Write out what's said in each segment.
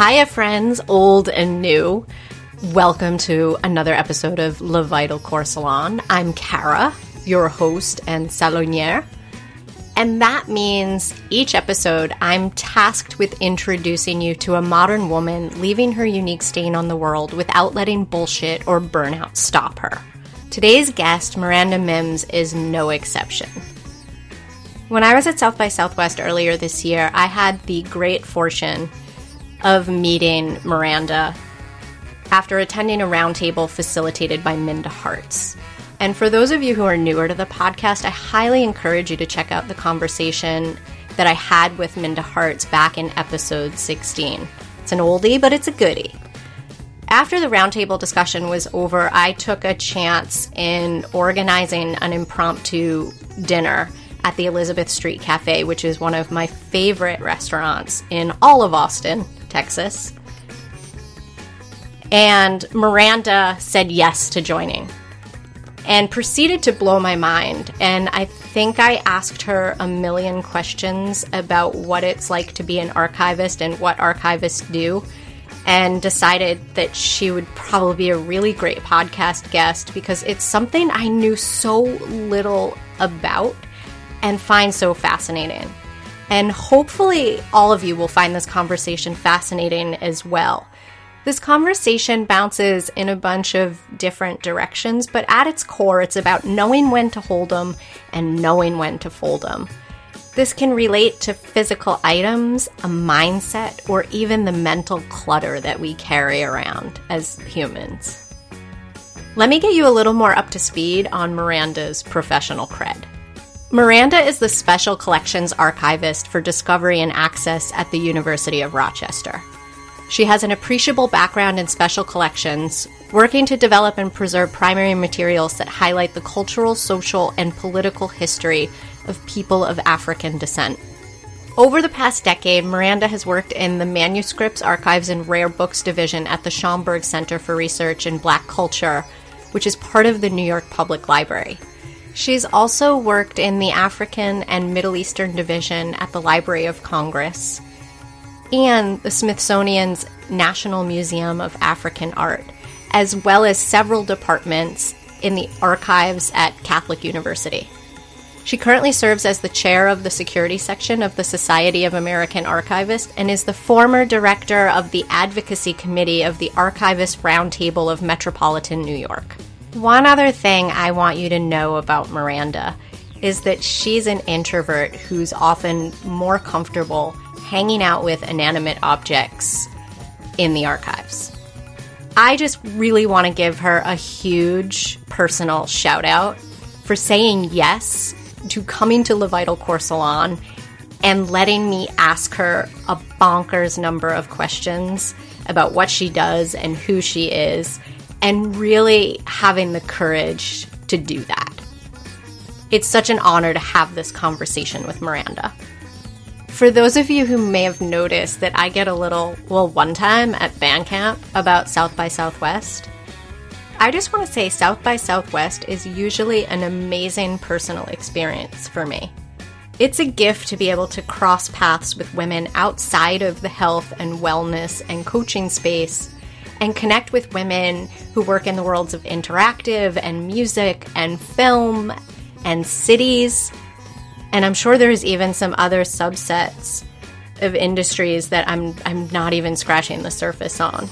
Hiya friends, old and new. Welcome to another episode of Le Vital Core Salon. I'm Cara, your host and salonière. And that means each episode I'm tasked with introducing you to a modern woman leaving her unique stain on the world without letting bullshit or burnout stop her. Today's guest, Miranda Mims, is no exception. When I was at South by Southwest earlier this year, I had the great fortune of meeting Miranda after attending a roundtable facilitated by Minda Harts. And for those of you who are newer to the podcast, I highly encourage you to check out the conversation that I had with Minda Harts back in episode 16. It's an oldie, but it's a goodie. After the roundtable discussion was over, I took a chance in organizing an impromptu dinner at the Elizabeth Street Cafe, which is one of my favorite restaurants in all of Austin, Texas. And Miranda said yes to joining and proceeded to blow my mind. And I think I asked her a million questions about what it's like to be an archivist and what archivists do, and decided that she would probably be a really great podcast guest because it's something I knew so little about and find so fascinating. And hopefully all of you will find this conversation fascinating as well. This conversation bounces in a bunch of different directions, but at its core, it's about knowing when to hold them and knowing when to fold them. This can relate to physical items, a mindset, or even the mental clutter that we carry around as humans. Let me get you a little more up to speed on Miranda's professional cred. Miranda is the Special Collections Archivist for Discovery and Access at the University of Rochester. She has an appreciable background in special collections, working to develop and preserve primary materials that highlight the cultural, social, and political history of people of African descent. Over the past decade, Miranda has worked in the Manuscripts, Archives, and Rare Books Division at the Schomburg Center for Research in Black Culture, which is part of the New York Public Library. She's also worked in the African and Middle Eastern Division at the Library of Congress and the Smithsonian's National Museum of African Art, as well as several departments in the archives at Catholic University. She currently serves as the chair of the security section of the Society of American Archivists and is the former director of the advocacy committee of the Archivist Roundtable of Metropolitan New York. One other thing I want you to know about Miranda is that she's an introvert who's often more comfortable hanging out with inanimate objects in the archives. I just really want to give her a huge personal shout out for saying yes to coming to Le Vital Core Salon and letting me ask her a bonkers number of questions about what she does and who she is, and really having the courage to do that. It's such an honor to have this conversation with Miranda. For those of you who may have noticed that I get a little, one time at Bandcamp about South by Southwest, I just want to say South by Southwest is usually an amazing personal experience for me. It's a gift to be able to cross paths with women outside of the health and wellness and coaching space and connect with women who work in the worlds of interactive and music and film and cities. And I'm sure there's even some other subsets of industries that I'm not even scratching the surface on.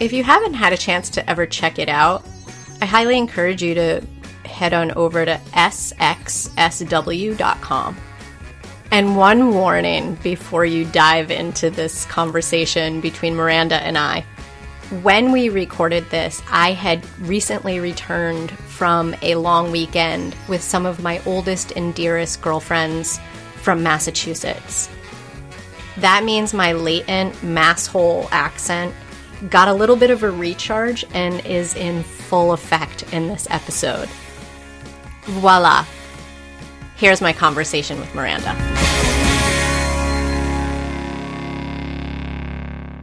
If you haven't had a chance to ever check it out, I highly encourage you to head on over to sxsw.com. And one warning before you dive into this conversation between Miranda and I. When we recorded this, I had recently returned from a long weekend with some of my oldest and dearest girlfriends from Massachusetts. That means my latent masshole accent got a little bit of a recharge and is in full effect in this episode. Voila. Here's my conversation with Miranda.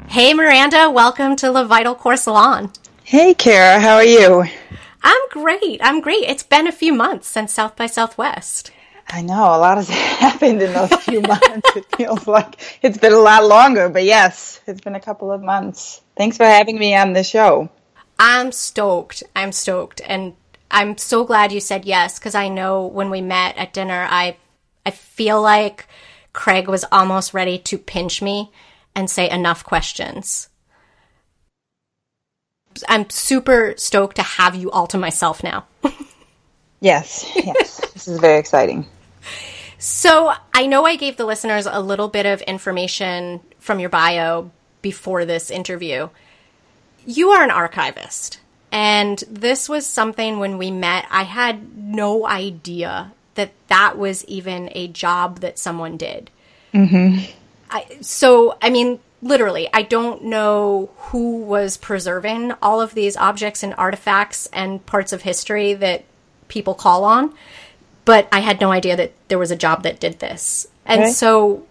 Hey, Miranda, welcome to Le Vital Core Salon. Hey, Cara, how are you? I'm great. It's been a few months since South by Southwest. I know a lot has happened in those few months. It feels like it's been a lot longer, but yes, it's been a couple of months. Thanks for having me on the show. I'm stoked. I'm stoked. And I'm so glad you said yes, because I know when we met at dinner, I feel like Craig was almost ready to pinch me and say enough questions. I'm super stoked to have you all to myself now. Yes. This is very exciting. So I know I gave the listeners a little bit of information from your bio before this interview. You are an archivist, and this was something when we met, I had no idea that that was even a job that someone did. Mm-hmm. Literally, I don't know who was preserving all of these objects and artifacts and parts of history that people call on, but I had no idea that there was a job that did this. And So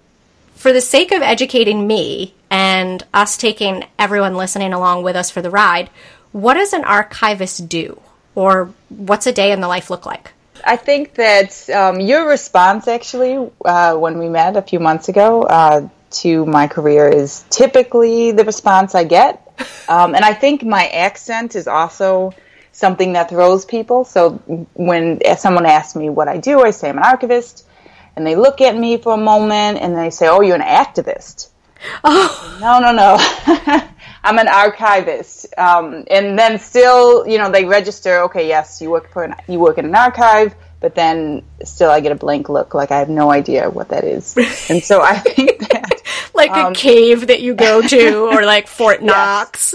for the sake of educating me and us taking everyone listening along with us for the ride, what does an archivist do, or what's a day in the life look like? I think that your response actually when we met a few months ago to my career is typically the response I get. And I think my accent is also something that throws people. So when someone asks me what I do, I say I'm an archivist, and they look at me for a moment, and they say, oh, you're an activist. Oh. No. I'm an archivist. And then still, they register, okay, yes, you work in an archive, but then still I get a blank look, like I have no idea what that is. And so I think that like a cave that you go to, or like Fort Knox.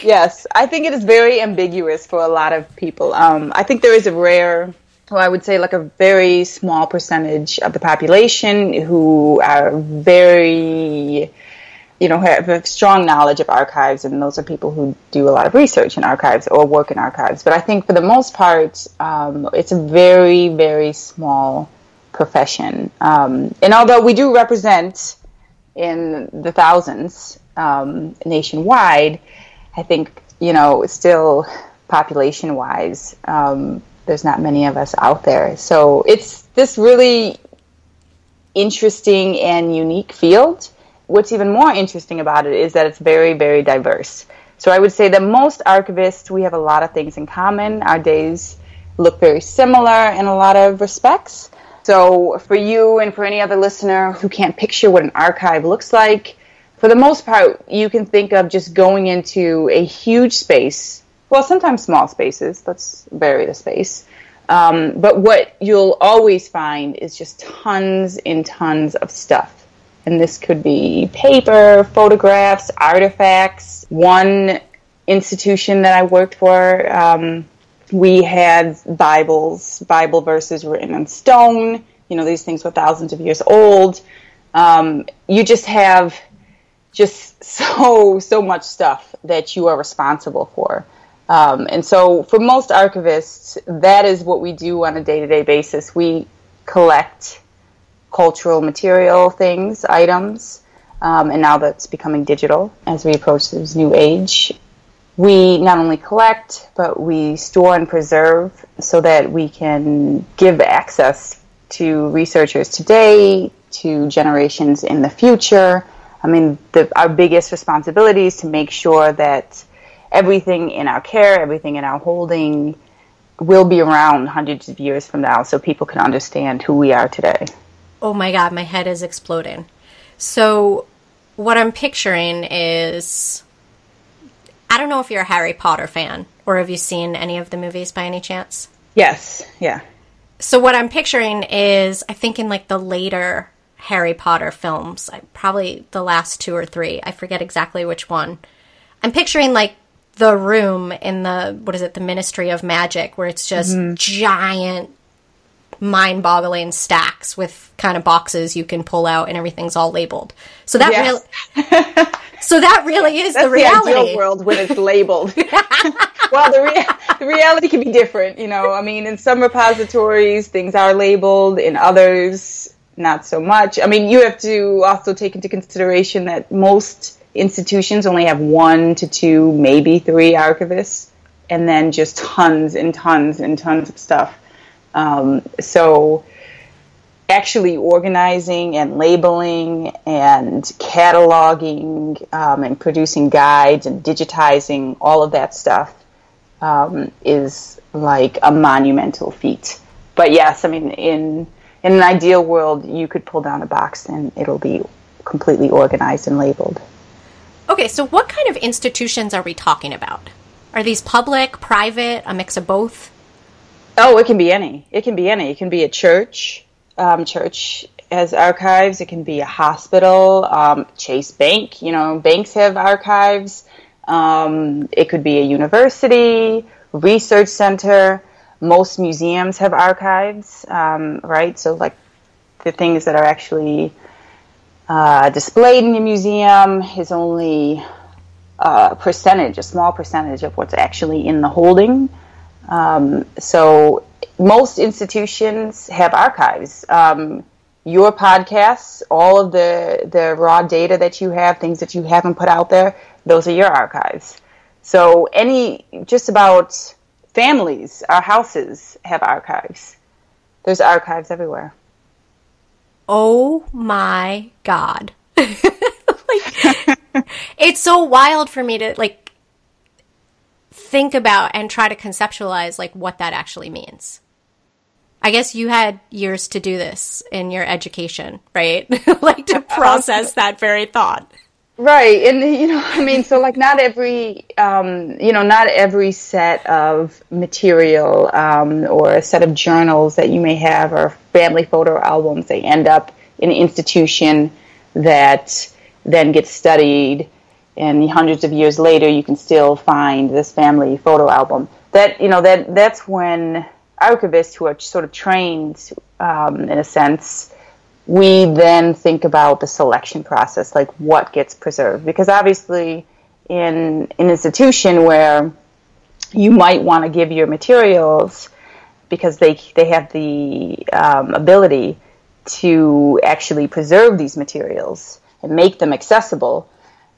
Yes. I think it is very ambiguous for a lot of people. I think there is a rare, well, I would say like a very small percentage of the population who are very, have strong knowledge of archives, and those are people who do a lot of research in archives or work in archives. But I think for the most part, it's a very, very small profession. And although we do represent in the thousands nationwide, I think, still population-wise, there's not many of us out there. So it's this really interesting and unique field. What's even more interesting about it is that it's very, very diverse. So I would say that most archivists, we have a lot of things in common. Our days look very similar in a lot of respects. So for you and for any other listener who can't picture what an archive looks like, for the most part, you can think of just going into a huge space, well, sometimes small spaces, let's vary the space, but what you'll always find is just tons and tons of stuff. And this could be paper, photographs, artifacts. One institution that I worked for, we had Bibles. Bible verses written in stone. These things were thousands of years old. You just have so much stuff that you are responsible for. And so for most archivists, that is what we do on a day-to-day basis. We collect cultural material, things, items, and now that's becoming digital as we approach this new age. We not only collect, but we store and preserve so that we can give access to researchers today, to generations in the future. Our biggest responsibility is to make sure that everything in our care, everything in our holding will be around hundreds of years from now so people can understand who we are today. Oh my God, my head is exploding. So what I'm picturing is, I don't know if you're a Harry Potter fan, or have you seen any of the movies by any chance? Yes, yeah. So what I'm picturing is, I think in like the later Harry Potter films, probably the last 2 or 3, I forget exactly which one. I'm picturing like the room in the Ministry of Magic, where it's just giant, mind-boggling stacks with kind of boxes you can pull out, and everything's all labeled. So that really is the reality. The ideal world when it's labeled. Well, the reality can be different, in some repositories things are labeled, in others not so much. You have to also take into consideration that most institutions only have 1 to 2, maybe 3 archivists, and then just tons and tons and tons of stuff. So actually organizing and labeling and cataloging and producing guides and digitizing all of that stuff is like a monumental feat. But yes, I mean, in an ideal world, you could pull down a box and it'll be completely organized and labeled. Okay, so what kind of institutions are we talking about? Are these public, private, a mix of both? Oh, it can be any. It can be any. It can be a church. Church has archives. It can be a hospital. Chase Bank. You know, banks have archives. It could be a university, research center. Most museums have archives, right? So, like, the things that are actually displayed in a museum is only a small percentage of what's actually in the holding. So most institutions have archives. Your podcasts, all of the raw data that you have, things that you haven't put out there, those are your archives. So just about families, our houses have archives. There's archives everywhere. Oh my God. It's so wild for me to think about and try to conceptualize what that actually means. I guess you had years to do this in your education, right? To process that very thought. Right. And, not every, not every set of material or a set of journals that you may have or family photo albums, they end up in an institution that then gets studied. And hundreds of years later, you can still find this family photo album. That's when archivists who are sort of trained, in a sense, we then think about the selection process, like what gets preserved. Because obviously, in an institution where you might want to give your materials, because they have the ability to actually preserve these materials and make them accessible,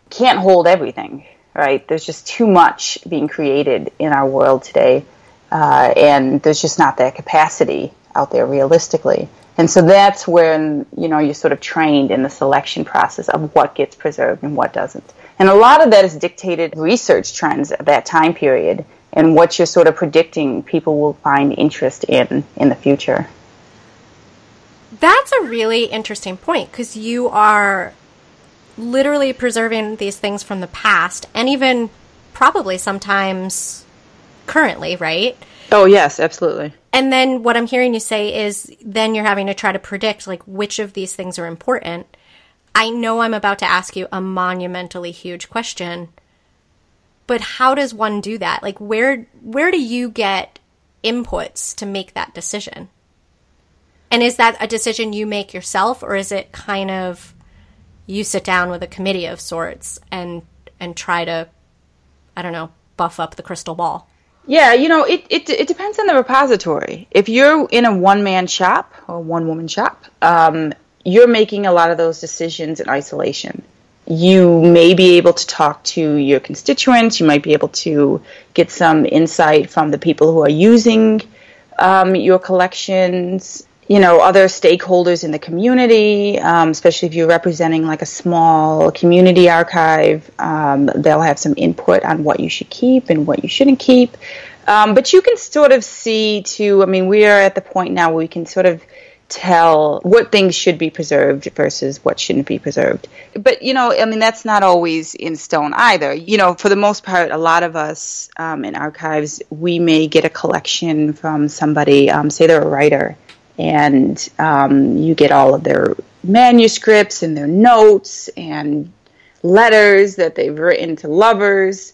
can't hold everything, right? There's just too much being created in our world today, and there's just not that capacity out there realistically. And so that's when, you're sort of trained in the selection process of what gets preserved and what doesn't. And a lot of that is dictated research trends at that time period and what you're sort of predicting people will find interest in the future. That's a really interesting point, because you are literally preserving these things from the past and even probably sometimes currently, right? Oh, yes, absolutely. And then what I'm hearing you say is then you're having to try to predict which of these things are important. I know I'm about to ask you a monumentally huge question, but how does one do that? Where do you get inputs to make that decision? And is that a decision you make yourself, or is it kind of you sit down with a committee of sorts and try to, I don't know, buff up the crystal ball? Yeah, it depends on the repository. If you're in a one-man shop or one-woman shop, you're making a lot of those decisions in isolation. You may be able to talk to your constituents. You might be able to get some insight from the people who are using your collections, other stakeholders in the community, especially if you're representing a small community archive, they'll have some input on what you should keep and what you shouldn't keep. But you can sort of see too, we are at the point now where we can sort of tell what things should be preserved versus what shouldn't be preserved. But, that's not always in stone either. For the most part, a lot of us in archives, we may get a collection from somebody, say they're a writer, and you get all of their manuscripts and their notes and letters that they've written to lovers,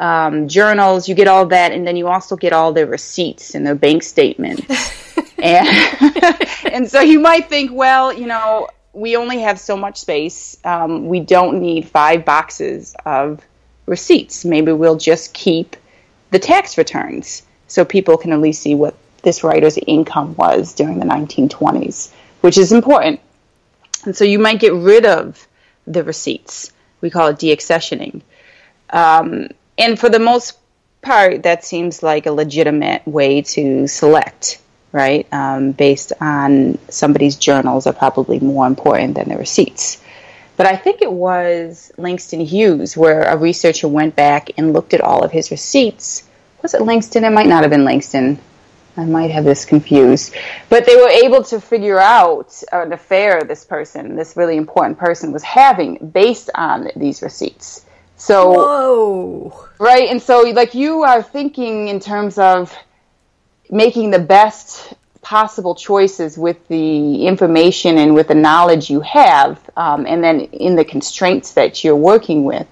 journals. You get all that, and then you also get all their receipts and their bank statements. and so you might think, well, we only have so much space. We don't need 5 boxes of receipts. Maybe we'll just keep the tax returns so people can at least see what this writer's income was during the 1920s, which is important. And so you might get rid of the receipts. We call it deaccessioning. And for the most part, that seems like a legitimate way to select right? Based on somebody's journals are probably more important than the receipts. But I think it was Langston Hughes where a researcher went back and looked at all of his receipts. Was it Langston? It might not have been Langston. I might have this confused. But they were able to figure out an affair this person, this really important person, was having based on these receipts. So, whoa. Right? And so, like, you are thinking in terms of making the best possible choices with the information and with the knowledge you have, and then in the constraints that you're working with.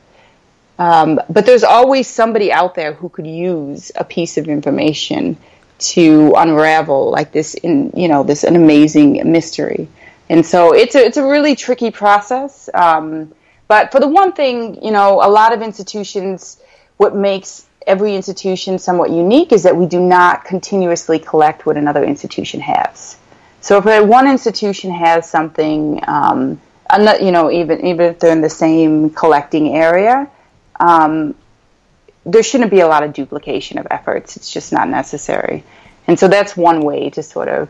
But there's always somebody out there who could use a piece of information to unravel like this, this an amazing mystery. And so it's a really tricky process. But for the one thing, a lot of institutions, what makes every institution somewhat unique is that we do not continuously collect what another institution has. So if one institution has something, even if they're in the same collecting area, there shouldn't be a lot of duplication of efforts. It's just not necessary. And so that's one way to sort of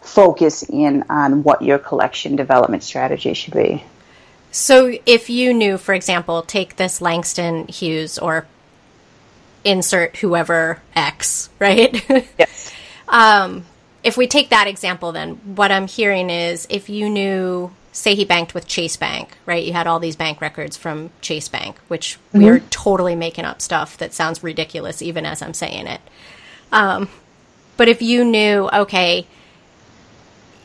focus in on what your collection development strategy should be. So if you knew, for example, take this Langston Hughes or insert whoever X, right? Yes. If we take that example, then what I'm hearing is if you knew, say he banked with Chase Bank, right? You had all these bank records from Chase Bank, which mm-hmm. we're totally making up stuff that sounds ridiculous even as I'm saying it. But if you knew, okay,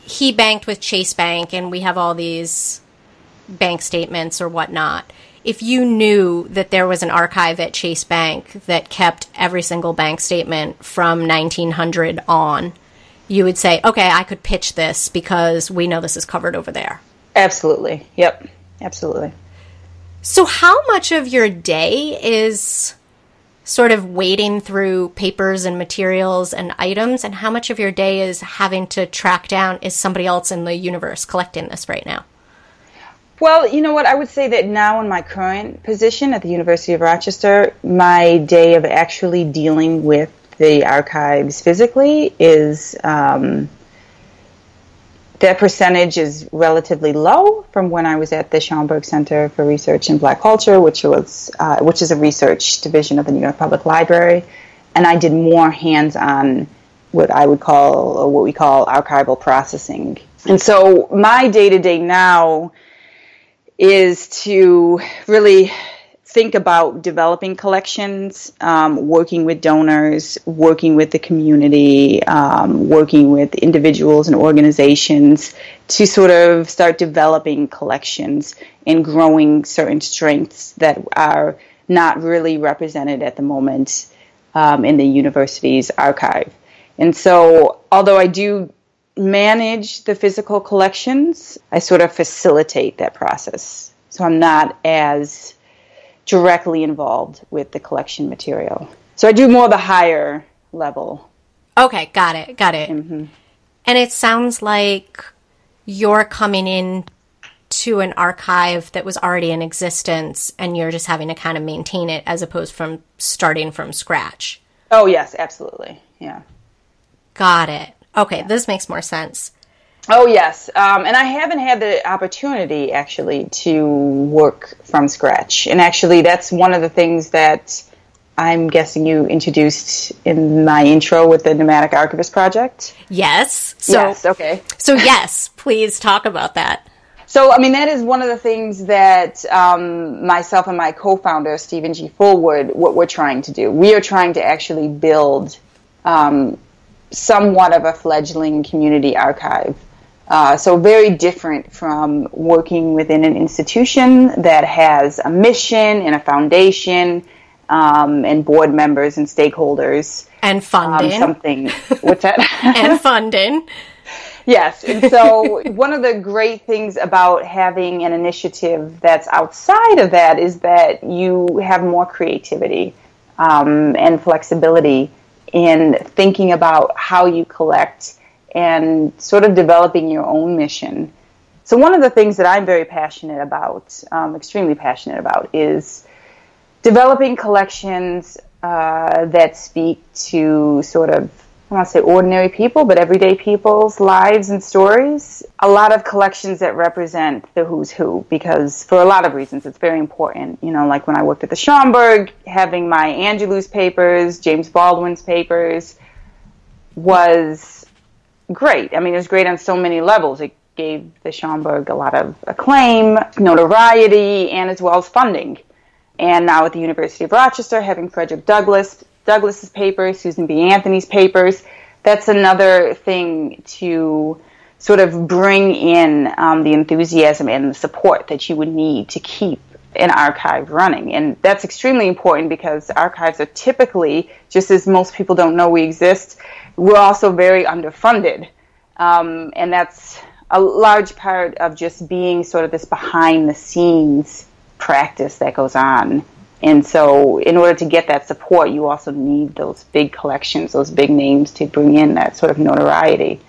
he banked with Chase Bank and we have all these bank statements or whatnot, if you knew that there was an archive at Chase Bank that kept every single bank statement from 1900 on, you would say, okay, I could pitch this because we know this is covered over there. Absolutely. Yep. Absolutely. So how much of your day is sort of wading through papers and materials and items, and how much of your day is having to track down, is somebody else in the universe collecting this right now? Well, you know what? I would say that now in my current position at the University of Rochester, my day of actually dealing with the archives physically is, that percentage is relatively low from when I was at the Schomburg Center for Research in Black Culture, which is a research division of the New York Public Library. And I did more hands-on what we call archival processing. And so my day-to-day now is to really think about developing collections, working with donors, working with the community, working with individuals and organizations to sort of start developing collections and growing certain strengths that are not really represented at the moment in the university's archive. And so, although I do manage the physical collections, I sort of facilitate that process. So I'm not as directly involved with the collection material. So I do more of the higher level. Okay, got it. Mm-hmm. And it sounds like you're coming in to an archive that was already in existence and you're just having to kind of maintain it as opposed from starting from scratch. Oh, yes, absolutely. Yeah. Got it. Okay, this makes more sense. Oh, yes. And I haven't had the opportunity, actually, to work from scratch. And actually, that's one of the things that I'm guessing you introduced in my intro with the Nomadic Archivist Project. Yes. Yes, okay. So, yes, please talk about that. So, I mean, that is one of the things that myself and my co-founder, Stephen G. Fullwood, what we're trying to do. We are trying to actually build somewhat of a fledgling community archive. So very different from working within an institution that has a mission and a foundation and board members and stakeholders. And funding. What's that? And funding. Yes. And so one of the great things about having an initiative that's outside of that is that you have more creativity and flexibility in thinking about how you collect and sort of developing your own mission. So one of the things that I'm very passionate about, extremely passionate about, is developing collections that speak to sort of I want to say ordinary people, but everyday people's lives and stories. A lot of collections that represent the who's who, because for a lot of reasons it's very important. You know, like when I worked at the Schomburg, having my Angelou's papers, James Baldwin's papers was great. I mean, it was great on so many levels. It gave the Schomburg a lot of acclaim, notoriety, and as well as funding. And now at the University of Rochester, having Frederick Douglass's papers, Susan B. Anthony's papers, that's another thing to sort of bring in the enthusiasm and the support that you would need to keep an archive running. And that's extremely important because archives are typically, just as most people don't know we exist, we're also very underfunded. And that's a large part of just being sort of this behind-the-scenes practice that goes on. And so in order to get that support, you also need those big collections, those big names to bring in that sort of notoriety.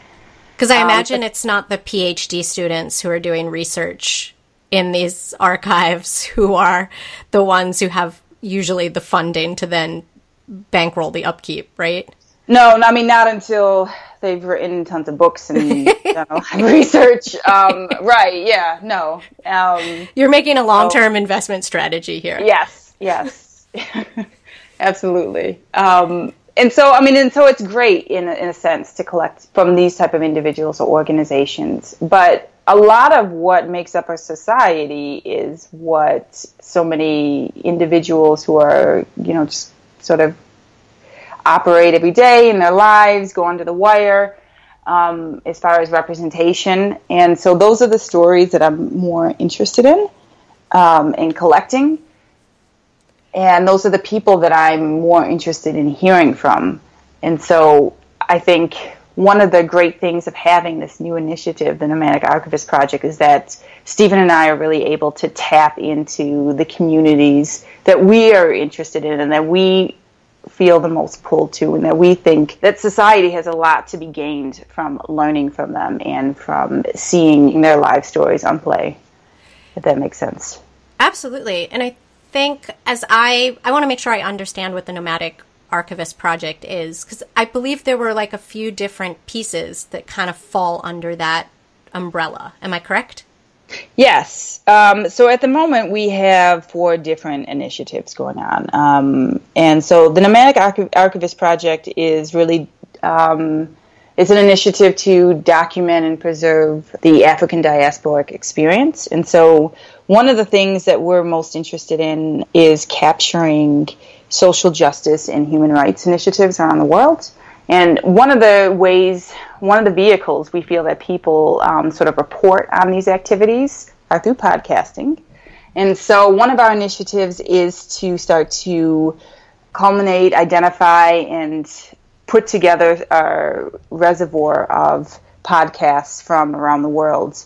Because I imagine it's not the PhD students who are doing research in these archives who are the ones who have usually the funding to then bankroll the upkeep, right? No, I mean, not until they've written tons of books and done a lot of research. Right, yeah, no. You're making a long-term investment strategy here. Yes, absolutely. And so it's great in a sense to collect from these type of individuals or organizations. But a lot of what makes up our society is what so many individuals who are, you know, just sort of operate every day in their lives, go under the wire as far as representation. And so those are the stories that I'm more interested in collecting. And those are the people that I'm more interested in hearing from. And so I think one of the great things of having this new initiative, the Nomadic Archivist Project, is that Stephen and I are really able to tap into the communities that we are interested in and that we feel the most pulled to, and that we think that society has a lot to be gained from learning from them and from seeing their life stories on play, if that makes sense. Absolutely. And I think as I want to make sure I understand what the Nomadic Archivist Project is, because I believe there were like a few different pieces that kind of fall under that umbrella. Am I correct? Yes. So at the moment, we have 4 different initiatives going on. And so the Nomadic Archivist Project is really it's an initiative to document and preserve the African diasporic experience. And so one of the things that we're most interested in is capturing social justice and human rights initiatives around the world. And one of the vehicles we feel that people sort of report on these activities are through podcasting. And so one of our initiatives is to start to culminate, identify, and put together our reservoir of podcasts from around the world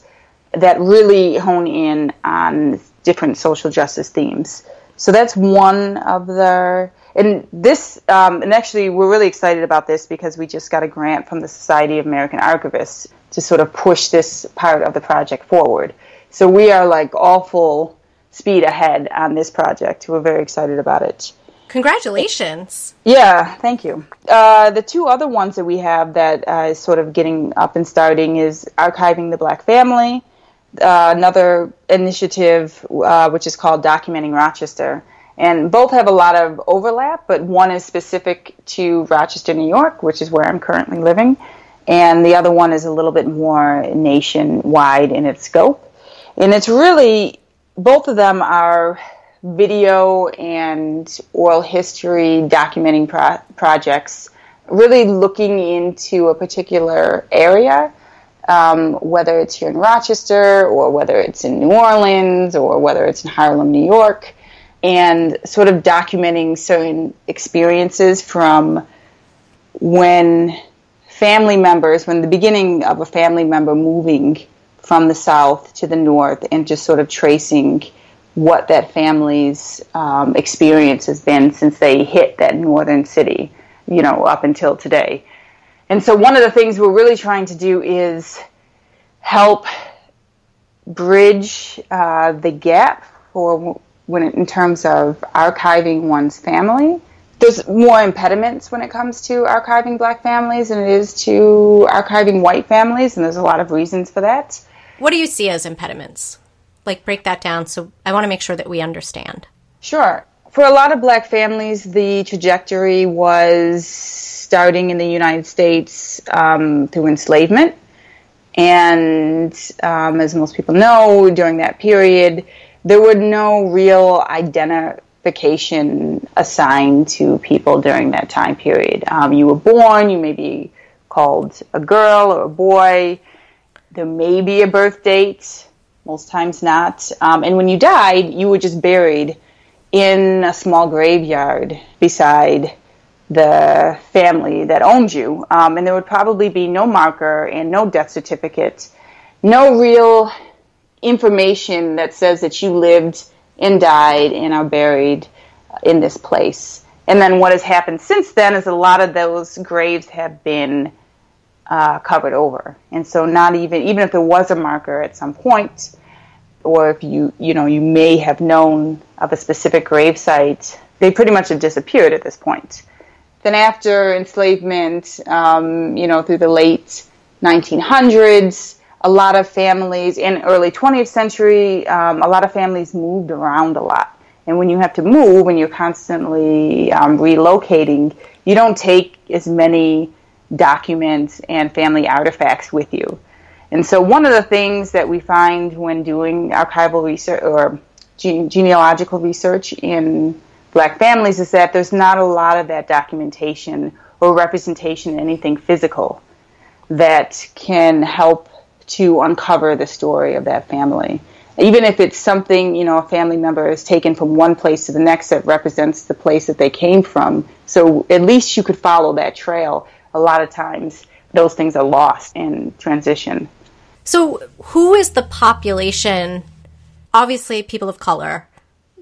that really hone in on different social justice themes. So that's one of the... And this, and actually we're really excited about this because we just got a grant from the Society of American Archivists to sort of push this part of the project forward. So we are like all full speed ahead on this project. We're very excited about it. Congratulations. Yeah, thank you. The 2 other ones that we have that is sort of getting up and starting is Archiving the Black Family, another initiative which is called Documenting Rochester. And both have a lot of overlap, but one is specific to Rochester, New York, which is where I'm currently living. And the other one is a little bit more nationwide in its scope. And it's really, both of them are video and oral history documenting projects, really looking into a particular area, whether it's here in Rochester or whether it's in New Orleans or whether it's in Harlem, New York, and sort of documenting certain experiences from when family members, when the beginning of a family member moving from the South to the North, and just sort of tracing what that family's experience has been since they hit that northern city, you know, up until today. And so one of the things we're really trying to do is help bridge the gap for... in terms of archiving one's family there's more impediments when it comes to archiving Black families than it is to archiving white families, and there's a lot of reasons for that. What do you see as impediments? Like, break that down, so I want to make sure that we understand. Sure. For a lot of Black families, the trajectory was starting in the United States through enslavement. And as most people know, during that period, there were no real identification assigned to people during that time period. You were born, you may be called a girl or a boy. There may be a birth date, most times not. And when you died, you were just buried in a small graveyard beside the family that owned you. And there would probably be no marker and no death certificate, no real information that says that you lived and died and are buried in this place. And then what has happened since then is a lot of those graves have been covered over. And so not even if there was a marker at some point, or if you may have known of a specific grave site, they pretty much have disappeared at this point. Then after enslavement, through the late 1900s, a lot of families, in early 20th century, a lot of families moved around a lot. And when you have to move, when you're constantly relocating, you don't take as many documents and family artifacts with you. And so one of the things that we find when doing archival research or genealogical research in Black families is that there's not a lot of that documentation or representation, anything physical that can help to uncover the story of that family. Even if it's something, a family member is taken from one place to the next that represents the place that they came from. So at least you could follow that trail. A lot of times those things are lost in transition. So who is the population? Obviously people of color.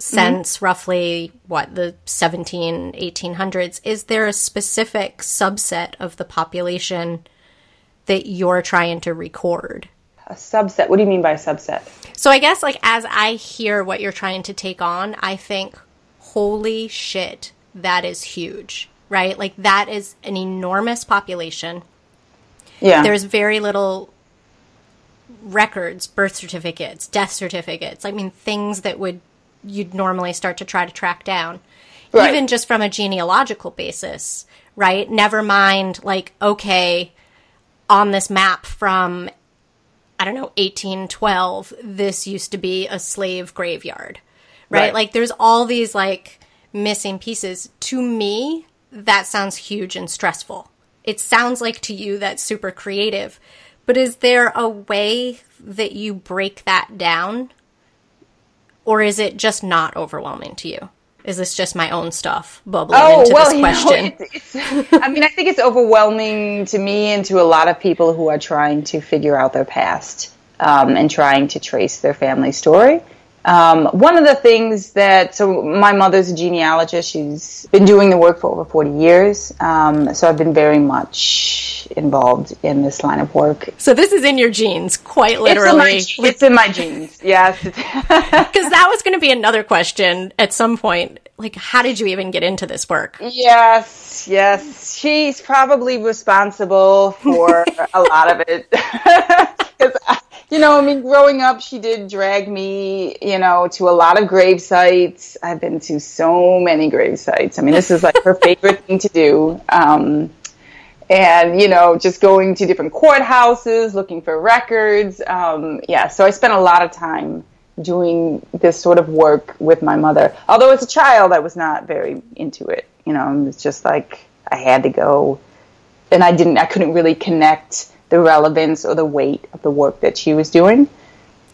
Since roughly, the 1800s, is there a specific subset of the population that you're trying to record? A subset? What do you mean by subset? So I guess, as I hear what you're trying to take on, I think, holy shit, that is huge, right? That is an enormous population. Yeah. There's very little records, birth certificates, death certificates. Things that you'd normally start to try to track down, right? Even just from a genealogical basis, right? Never mind, on this map from, 1812, this used to be a slave graveyard, right? There's all these, missing pieces. To me, that sounds huge and stressful. It sounds like to you that's super creative, but is there a way that you break that down? Or is it just not overwhelming to you? Is this just my own stuff bubbling into this question? I think it's overwhelming to me and to a lot of people who are trying to figure out their past and trying to trace their family story. One of the things so my mother's a genealogist. She's been doing the work for over 40 years. So I've been very much involved in this line of work. So this is in your genes, quite literally. It's in my genes, yes. Because that was going to be another question at some point. How did you even get into this work? Yes. She's probably responsible for a lot of it. Because growing up, she did drag me, to a lot of grave sites. I've been to so many grave sites. This is her favorite thing to do. Just going to different courthouses, looking for records. So I spent a lot of time doing this sort of work with my mother. Although as a child, I was not very into it. It's just I had to go, and I couldn't really connect the relevance or the weight of the work that she was doing.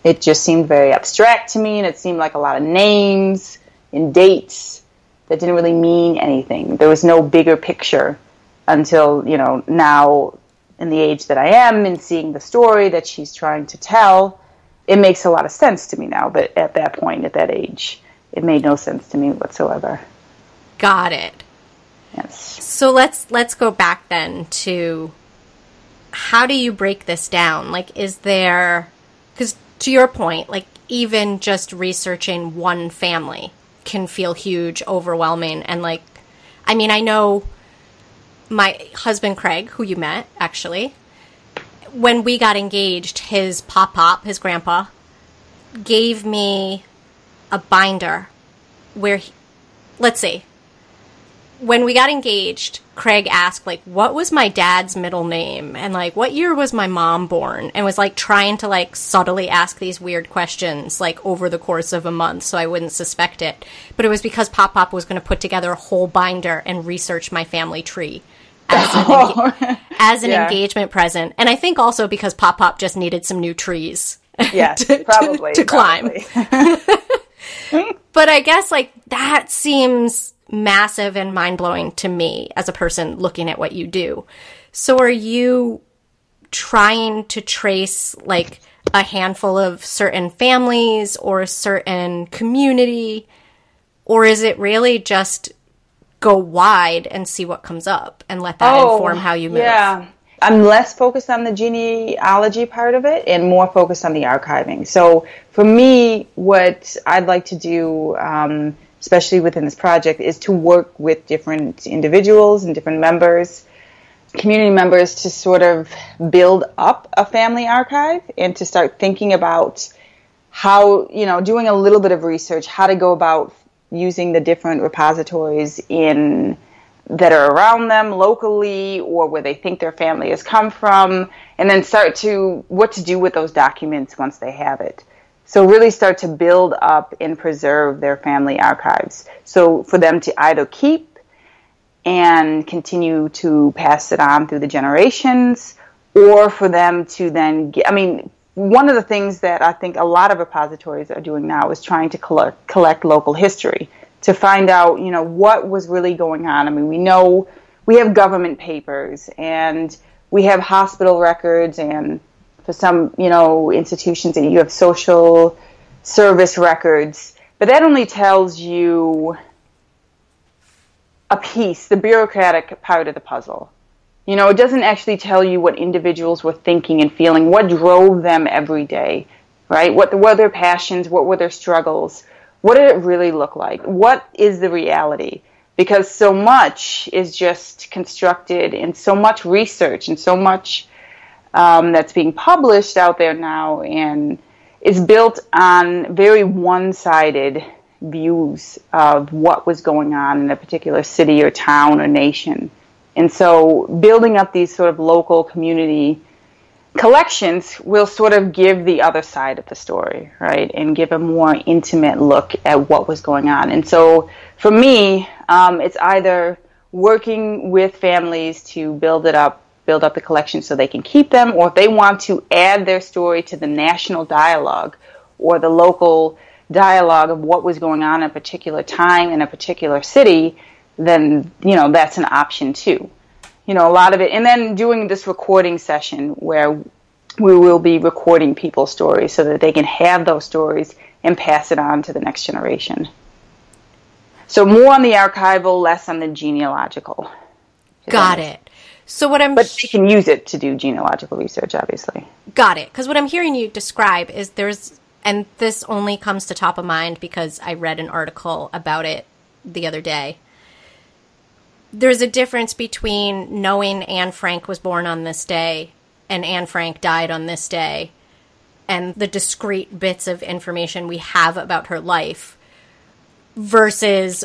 It just seemed very abstract to me, and it seemed like a lot of names and dates that didn't really mean anything. There was no bigger picture until, now in the age that I am and seeing the story that she's trying to tell. It makes a lot of sense to me now, but at that point, at that age, it made no sense to me whatsoever. Got it. Yes. So let's go back then to, how do you break this down? Is there, because to your point, even just researching one family can feel huge, overwhelming, and I mean, I know my husband, Craig, who you met, actually, when we got engaged, his pop-pop, his grandpa, gave me a binder where he, let's see. When we got engaged, Craig asked, like, what was my dad's middle name? And, like, what year was my mom born? And was, like, trying to, like, subtly ask these weird questions, like, over the course of a month so I wouldn't suspect it. But it was because Pop-Pop was going to put together a whole binder and research my family tree as an engagement present. And I think also because Pop-Pop just needed some new trees to climb. But I guess, like, that seems massive and mind-blowing to me as a person looking at what you do. So are you trying to trace like a handful of certain families or a certain community, or is it really just go wide and see what comes up and let that inform how you move? Yeah. I'm less focused on the genealogy part of it and more focused on the archiving. So for me, what I'd like to do, especially within this project, is to work with different individuals and different members, community members, to sort of build up a family archive and to start thinking about how, you know, doing a little bit of research, how to go about using the different repositories in that are around them locally or where they think their family has come from, and then start to what to do with those documents once they have it. So really start to build up and preserve their family archives. So for them to either keep and continue to pass it on through the generations, or for them to then get, I mean, one of the things that I think a lot of repositories are doing now is trying to collect local history to find out, you know, what was really going on. I mean, we know we have government papers and we have hospital records and for some, you know, institutions, and you have social service records. But that only tells you a piece, the bureaucratic part of the puzzle. You know, it doesn't actually tell you what individuals were thinking and feeling, what drove them every day, right? What were their passions? What were their struggles? What did it really look like? What is the reality? Because so much is just constructed and so much research and so much that's being published out there now and is built on very one-sided views of what was going on in a particular city or town or nation. And so building up these sort of local community collections will sort of give the other side of the story, right, and give a more intimate look at what was going on. And so for me, it's either working with families to build up the collection so they can keep them, or if they want to add their story to the national dialogue or the local dialogue of what was going on at a particular time in a particular city, then, you know, that's an option too. You know, a lot of it. And then doing this recording session where we will be recording people's stories so that they can have those stories and pass it on to the next generation. So more on the archival, less on the genealogical. Got it. So what I'm but you can use it to do genealogical research, obviously. Got it. Because what I'm hearing you describe is there's, and this only comes to top of mind because I read an article about it the other day. There's a difference between knowing Anne Frank was born on this day and Anne Frank died on this day and the discrete bits of information we have about her life versus...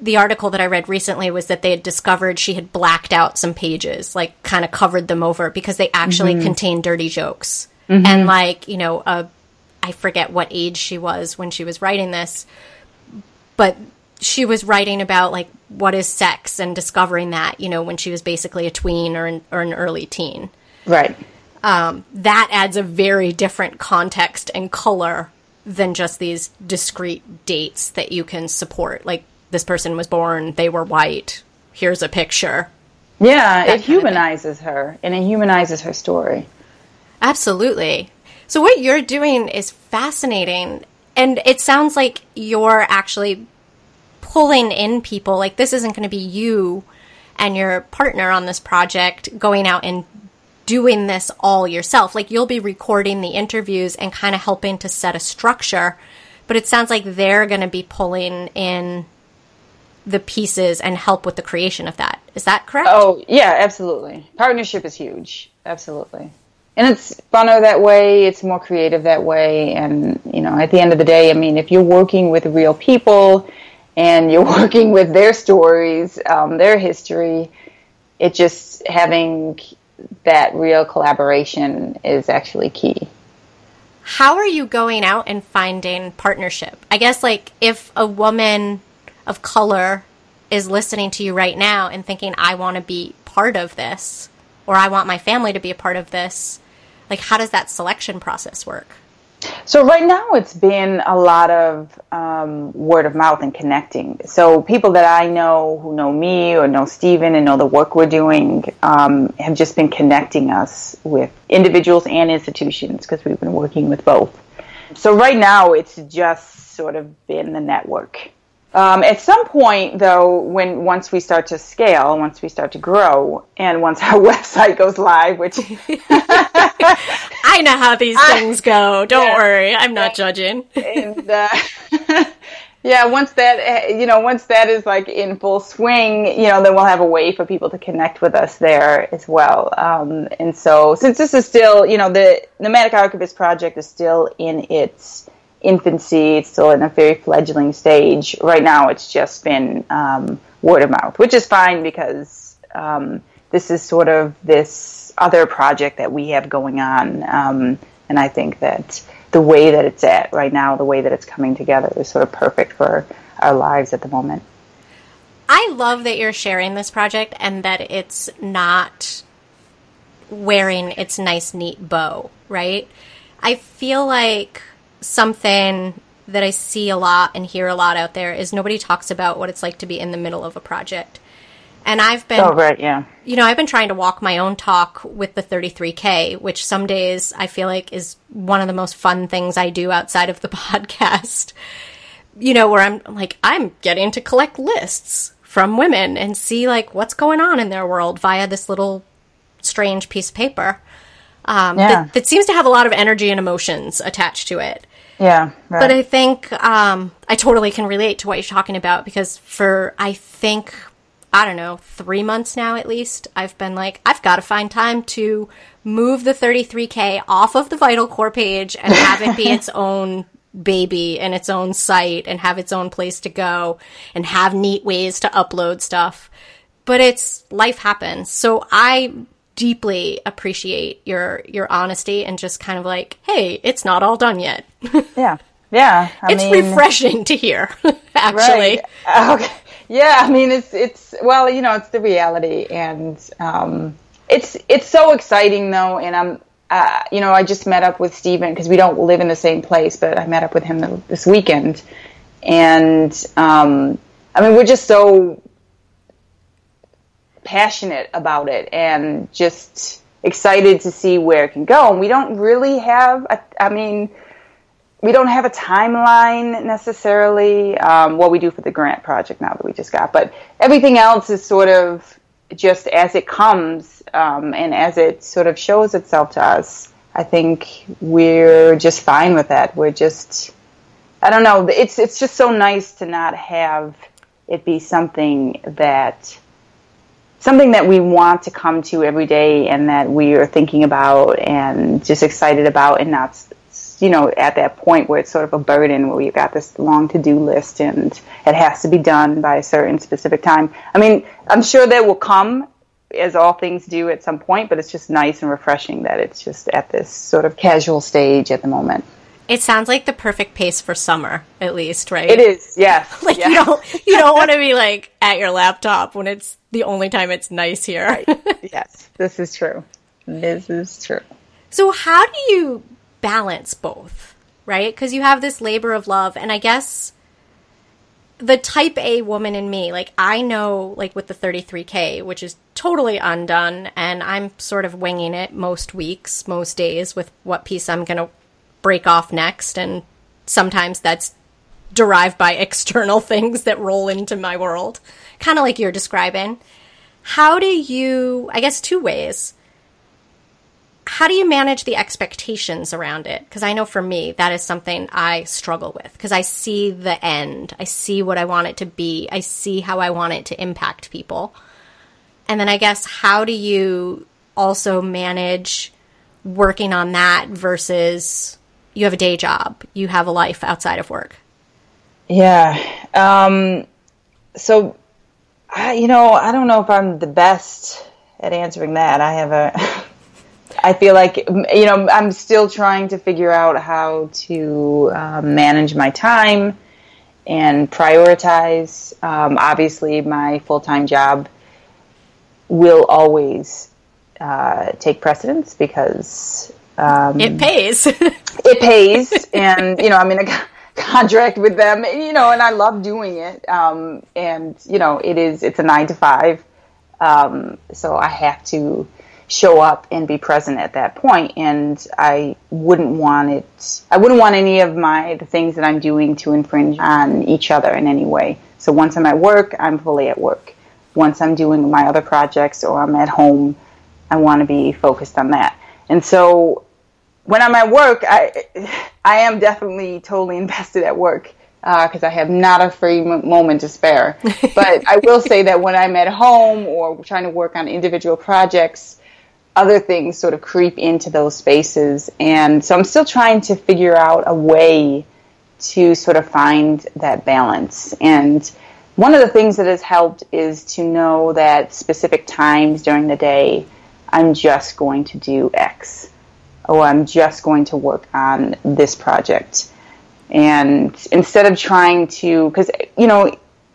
The article that I read recently was that they had discovered she had blacked out some pages, like kind of covered them over because they actually contained dirty jokes. Mm-hmm. And like, you know, I forget what age she was when she was writing this, but she was writing about like what is sex and discovering that, you know, when she was basically a tween or an early teen. Right. That adds a very different context and color than just these discrete dates that you can support. Like, this person was born, they were white, here's a picture. Yeah, it humanizes her, and it humanizes her story. Absolutely. So what you're doing is fascinating, and it sounds like you're actually pulling in people. Like, this isn't going to be you and your partner on this project going out and doing this all yourself. Like, you'll be recording the interviews and kind of helping to set a structure, but it sounds like they're going to be pulling in the pieces and help with the creation of that. Is that correct? Oh, yeah, absolutely. Partnership is huge. Absolutely. And it's funner that way, it's more creative that way, and, you know, at the end of the day, I mean, if you're working with real people and you're working with their stories, their history, it just having that real collaboration is actually key. How are you going out and finding partnership? I guess, like, if a woman of color is listening to you right now and thinking, I want to be part of this, or I want my family to be a part of this, like, how does that selection process work? So right now it's been a lot of word of mouth and connecting. So people that I know who know me or know Stephen and know the work we're doing have just been connecting us with individuals and institutions because we've been working with both. So right now it's just sort of been the network. At some point, though, once we start to scale, once we start to grow, and once our website goes live, which I know how these things go. Don't worry, I'm not judging. And, yeah, once that is like in full swing, you know, then we'll have a way for people to connect with us there as well. And so, since this is still, you know, the Nomadic Archivist Project is still in its infancy, it's still in a very fledgling stage. Right now it's just been word of mouth, which is fine because this is sort of this other project that we have going on, and I think that the way that it's at right now, the way that it's coming together is sort of perfect for our lives at the moment. I love that you're sharing this project and that it's not wearing its nice, neat bow, right? I feel like something that I see a lot and hear a lot out there is nobody talks about what it's like to be in the middle of a project. And I've been, you know, I've been trying to walk my own talk with the 33K, which some days I feel like is one of the most fun things I do outside of the podcast, you know, where I'm getting to collect lists from women and see like what's going on in their world via this little strange piece of paper. That seems to have a lot of energy and emotions attached to it. Yeah, right. But I think I totally can relate to what you're talking about because for, I think, I don't know, 3 months now at least, I've been like, I've got to find time to move the 33K off of the Vital Core page and have it be its own baby and its own site and have its own place to go and have neat ways to upload stuff. But it's, life happens. So I deeply appreciate your honesty and just kind of like, hey, it's not all done yet. Yeah. I mean, refreshing to hear, actually. Right. Okay. Yeah, I mean, it's well, you know, it's the reality, and it's so exciting though. And I'm, you know, I just met up with Stephen because we don't live in the same place, but I met up with him this weekend, and I mean, we're just so passionate about it and just excited to see where it can go. And we don't really have a timeline necessarily. What we do for the grant project now that we just got, but everything else is sort of just as it comes, and as it sort of shows itself to us. I think we're just fine with that. We're just, I don't know, it's just so nice to not have it be something that we want to come to every day and that we are thinking about and just excited about, and not, you know, at that point where it's sort of a burden where you've got this long to-do list and it has to be done by a certain specific time. I mean, I'm sure that will come, as all things do at some point, but it's just nice and refreshing that it's just at this sort of casual stage at the moment. It sounds like the perfect pace for summer, at least, right? It is, yes. Like, yes. You don't want to be, like, at your laptop when it's the only time it's nice here. Right. Yes, this is true. This is true. So how do you balance both, right? Because you have this labor of love, and I guess the type A woman in me, like, I know, like, with the 33K, which is totally undone, and I'm sort of winging it most weeks, most days with what piece I'm going to break off next, and sometimes that's derived by external things that roll into my world, kind of like you're describing. How do you, I guess two ways, how do you manage the expectations around it? Because I know for me, that is something I struggle with, because I see the end. I see what I want it to be. I see how I want it to impact people. And then I guess, how do you also manage working on that versus you have a day job, you have a life outside of work? Yeah. I don't know if I'm the best at answering that. I feel like, I'm still trying to figure out how to manage my time and prioritize. Obviously, my full-time job will always take precedence because... it pays. It pays. And, I'm in a contract with them, and I love doing it. It's a 9-to-5. So I have to show up and be present at that point. And I wouldn't want any of the things that I'm doing to infringe on each other in any way. So once I'm at work, I'm fully at work. Once I'm doing my other projects or I'm at home, I want to be focused on that. And so when I'm at work, I am definitely totally invested at work because I have not a free moment to spare. But I will say that when I'm at home or trying to work on individual projects, other things sort of creep into those spaces. And so I'm still trying to figure out a way to sort of find that balance. And one of the things that has helped is to know that specific times during the day, I'm just going to do X, or I'm just going to work on this project. And instead of trying to, because,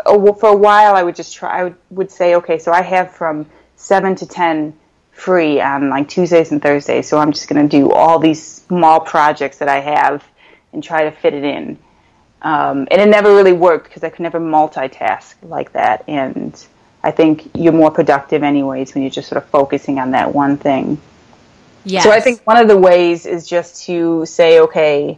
for a while I would say, okay, so I have from 7 to 10 free on like Tuesdays and Thursdays, so I'm just going to do all these small projects that I have and try to fit it in. And it never really worked because I could never multitask like that. And I think you're more productive anyways when you're just sort of focusing on that one thing. Yes. So I think one of the ways is just to say, okay,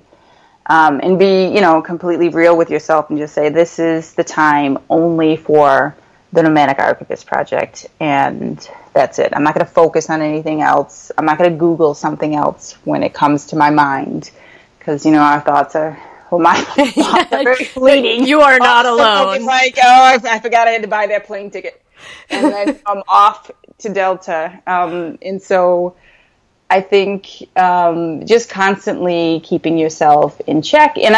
and be, completely real with yourself and just say, this is the time only for the Nomadic Archivist Project, and that's it. I'm not going to focus on anything else. I'm not going to Google something else when it comes to my mind because, our thoughts are... Well, my thoughts are very fleeting. You are not alone. It's like, I forgot I had to buy that plane ticket. And then I'm off to Delta. And so I think just constantly keeping yourself in check. And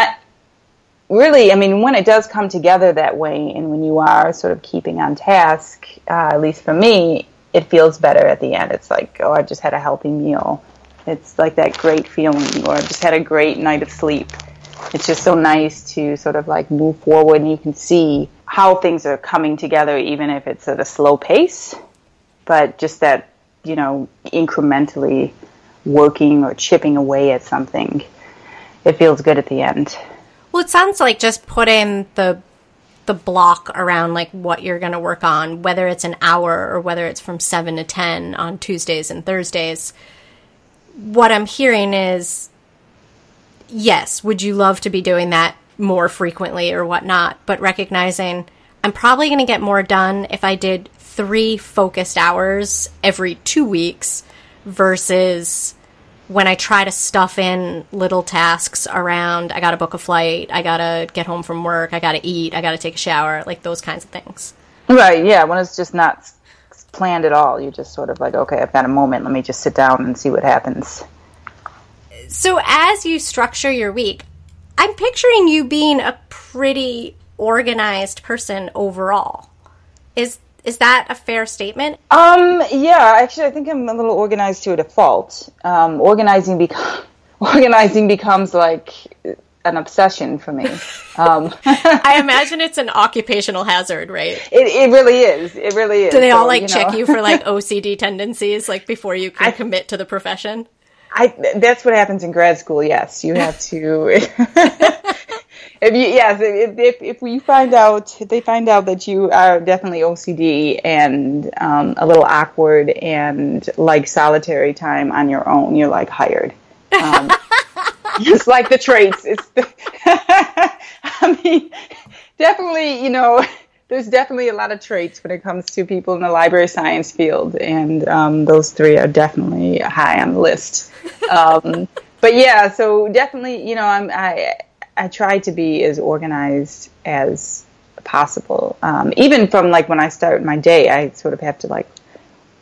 when it does come together that way and when you are sort of keeping on task, at least for me, it feels better at the end. It's like, oh, I just had a healthy meal. It's like that great feeling, or I just had a great night of sleep. It's just so nice to sort of like move forward, and you can see how things are coming together, even if it's at a slow pace, but just that, incrementally working or chipping away at something, it feels good at the end. Well, it sounds like just put in the block around like what you're going to work on, whether it's an hour or whether it's from 7 to 10 on Tuesdays and Thursdays. What I'm hearing is, yes, would you love to be doing that more frequently or whatnot, but recognizing I'm probably going to get more done if I did 3 focused hours every 2 weeks versus when I try to stuff in little tasks around, I got to book a flight, I got to get home from work, I got to eat, I got to take a shower, like those kinds of things. Right, yeah, when it's just not planned at all, you're just sort of like, okay, I've got a moment, let me just sit down and see what happens. So as you structure your week, I'm picturing you being a pretty organized person overall. Is that a fair statement? Yeah, actually, I think I'm a little organized to a default. Organizing becomes like an obsession for me. I imagine it's an occupational hazard, right? It really is. It really is. Do they all check you for like OCD tendencies, like before you can commit to the profession? That's what happens in grad school. Yes, you have to. If they find out that you are definitely OCD and a little awkward and like solitary time on your own, you're like hired. Just like the traits. Definitely. there's definitely a lot of traits when it comes to people in the library science field, and those three are definitely high on the list. But yeah, so definitely, you know, I try to be as organized as possible. Even from like when I start my day, I sort of have to like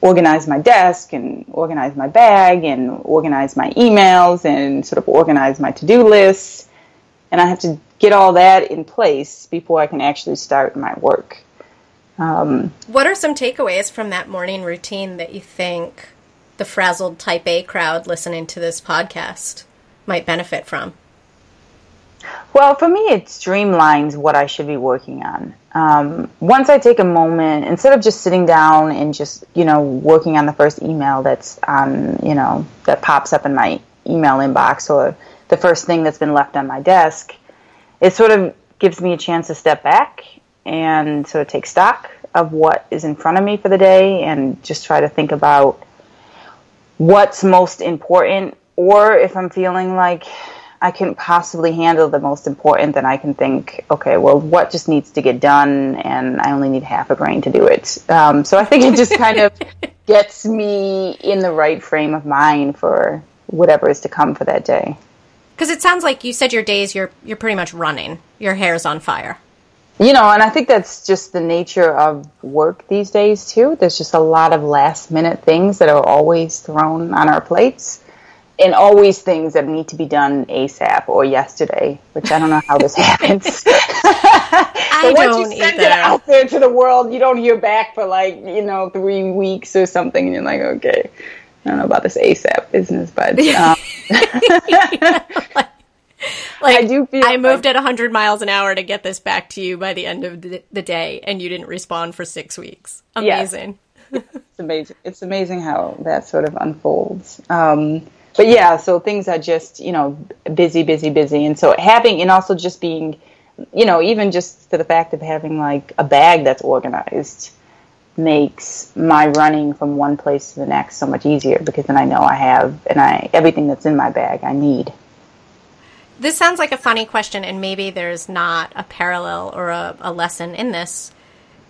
organize my desk and organize my bag and organize my emails and sort of organize my to-do lists. And I have to get all that in place before I can actually start my work. What are some takeaways from that morning routine that you think the frazzled type A crowd listening to this podcast might benefit from? Well, for me, it streamlines what I should be working on. Once I take a moment, instead of just sitting down and just, you know, working on the first email that's on, you know, that pops up in my email inbox or the first thing that's been left on my desk, it sort of gives me a chance to step back and sort of take stock of what is in front of me for the day and just try to think about what's most important, or if I'm feeling like I couldn't possibly handle the most important, then I can think, okay, well, what just needs to get done, and I only need half a brain to do it. So I think it just kind of gets me in the right frame of mind for whatever is to come for that day. Because it sounds like you said your days, you're pretty much running. Your hair's on fire. You know, and I think that's just the nature of work these days, too. There's just a lot of last-minute things that are always thrown on our plates. And always things that need to be done ASAP or yesterday, which I don't know how this happens. But once you send it out there to the world, you don't hear back for like, you know, 3 weeks or something. And you're like, okay, I don't know about this ASAP business, but yeah, like I do feel I moved at 100 miles an hour to get this back to you by the end of the day, and you didn't respond for 6 weeks. Amazing. Yeah. It's amazing. It's amazing how that sort of unfolds. But yeah, so things are just, you know, busy, busy, busy. And so having, and also just being, you know, even just to the fact of having like a bag that's organized makes my running from one place to the next so much easier, because then I know I have, and everything that's in my bag I need. This sounds like a funny question, and maybe there's not a parallel or a lesson in this,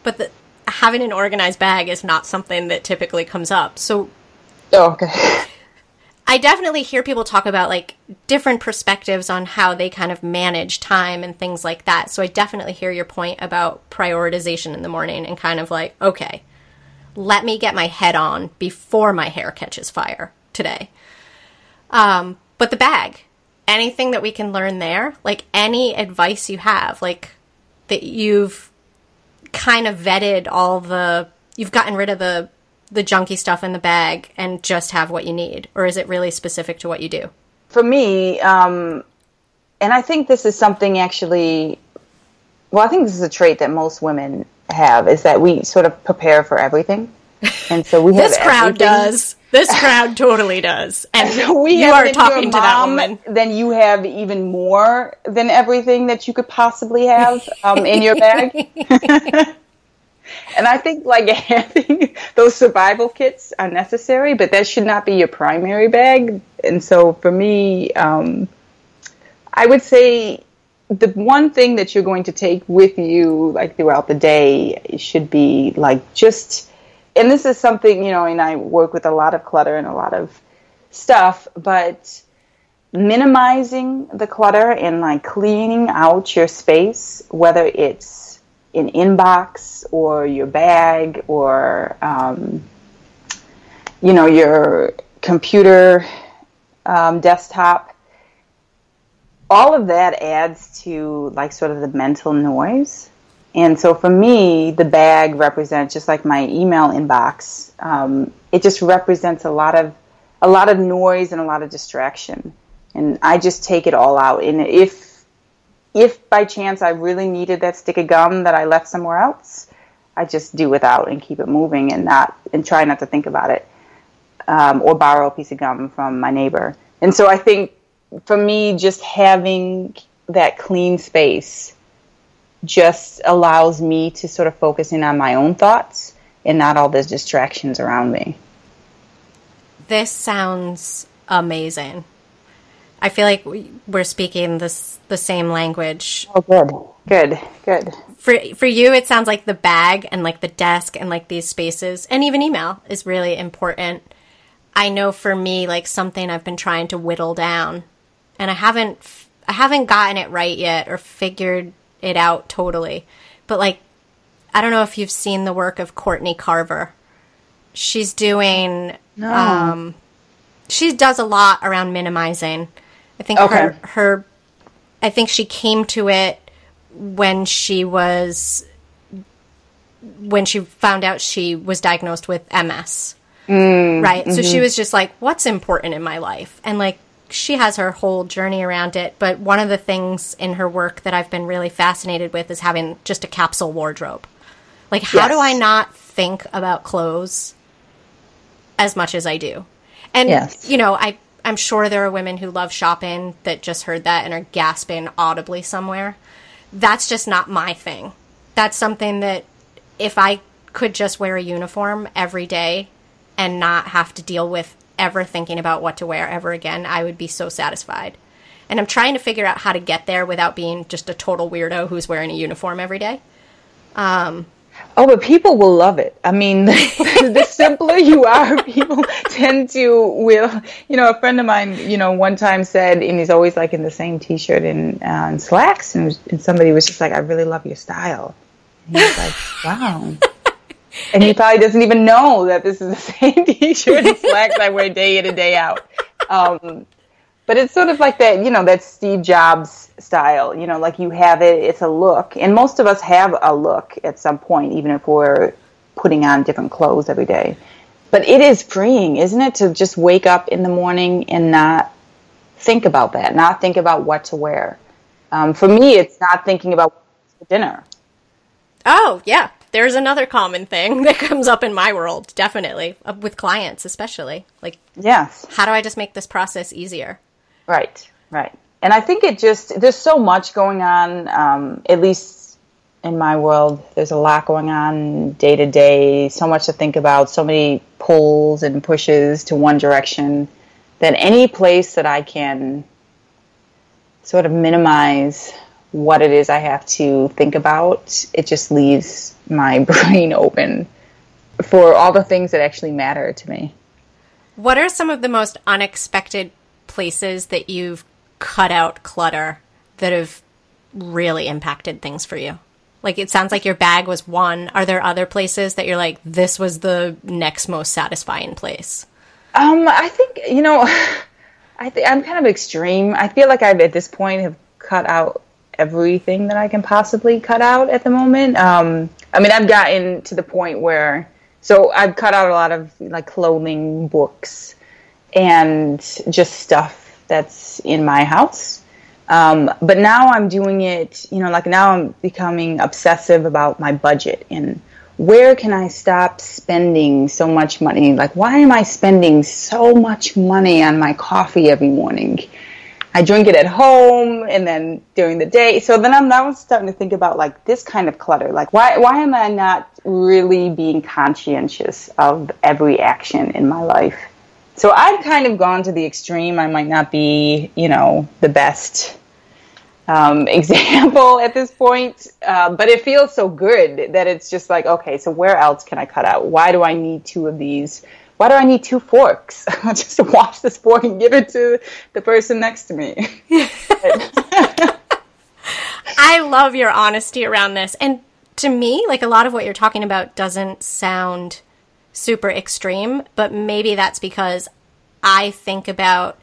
but having an organized bag is not something that typically comes up. So, oh, okay. I definitely hear people talk about like different perspectives on how they kind of manage time and things like that. So I definitely hear your point about prioritization in the morning and kind of like, okay, let me get my head on before my hair catches fire today. But the bag, anything that we can learn there, like any advice you have, like that you've kind of vetted all the, you've gotten rid of the junky stuff in the bag and just have what you need? Or is it really specific to what you do? For me, and I think this is something actually, well, I think this is a trait that most women have, is that we sort of prepare for everything. And so we have This crowd totally does. And so we you are talking to that woman. Then you have even more than everything that you could possibly have in your bag. And I think, like, having those survival kits are necessary, but that should not be your primary bag. And so for me, I would say the one thing that you're going to take with you, like, throughout the day should be, like, just, and this is something, you know, and I work with a lot of clutter and a lot of stuff, but minimizing the clutter and, like, cleaning out your space, whether it's an inbox or your bag or, you know, your computer desktop, all of that adds to like sort of the mental noise. And so for me, the bag represents just like my email inbox. It just represents a lot of noise and a lot of distraction. And I just take it all out. And if by chance I really needed that stick of gum that I left somewhere else, I just do without and keep it moving and try not to think about it, or borrow a piece of gum from my neighbor. And so I think for me, just having that clean space just allows me to sort of focus in on my own thoughts and not all those distractions around me. This sounds amazing. I feel like we're speaking the same language. Oh, good. For you, it sounds like the bag and like the desk and like these spaces and even email is really important. I know for me, like something I've been trying to whittle down, and I haven't gotten it right yet or figured it out totally. But like, I don't know if you've seen the work of Courtney Carver. She's doing, she does a lot around minimizing. I think I think she came to it when she found out she was diagnosed with MS. Right. Mm-hmm. So she was just like, what's important in my life? And like, she has her whole journey around it. But one of the things in her work that I've been really fascinated with is having just a capsule wardrobe. Like, how do I not think about clothes as much as I do? And, you know, I'm sure there are women who love shopping that just heard that and are gasping audibly somewhere. That's just not my thing. That's something that if I could just wear a uniform every day and not have to deal with ever thinking about what to wear ever again, I would be so satisfied. And I'm trying to figure out how to get there without being just a total weirdo who's wearing a uniform every day. But people will love it. I mean, the simpler you are, people tend to will. You know, a friend of mine, you know, one time said, and he's always like in the same T-shirt and slacks, and somebody was just like, I really love your style. And he was like, wow. And he probably doesn't even know that this is the same T-shirt and slacks I wear day in and day out. But it's sort of like that, you know, that Steve Jobs style. You know, like you have it, it's a look. And most of us have a look at some point, even if we're putting on different clothes every day. But it is freeing, isn't it, to just wake up in the morning and not think about that, not think about what to wear. For me, it's not thinking about what to dinner. Oh, yeah. There's another common thing that comes up in my world, definitely, with clients especially. Like, how do I just make this process easier? Right, right. And I think it just, there's so much going on, at least in my world, there's a lot going on day to day, so much to think about, so many pulls and pushes to one direction, that any place that I can sort of minimize what it is I have to think about, it just leaves my brain open for all the things that actually matter to me. What are some of the most unexpected places that you've cut out clutter that have really impacted things for you? Like, it sounds like your bag was one. Are there other places that you're like, this was the next most satisfying place? I think, you know, I'm kind of extreme. I feel like I've, at this point, have cut out everything that I can possibly cut out at the moment. I mean, I've gotten to the point where, so I've cut out a lot of like clothing, books, and just stuff that's in my house. But now I'm doing it, you know, like now I'm becoming obsessive about my budget and where can I stop spending so much money? Like, why am I spending so much money on my coffee every morning? I drink it at home and then during the day. So then I'm now starting to think about like this kind of clutter. Like why am I not really being conscientious of every action in my life? So I've kind of gone to the extreme. I might not be, you know, the best example at this point. But it feels so good that it's just like, okay, so where else can I cut out? Why do I need two of these? Why do I need two forks? I'll just wash this fork and give it to the person next to me. I love your honesty around this. And to me, like a lot of what you're talking about doesn't sound super extreme, but maybe that's because I think about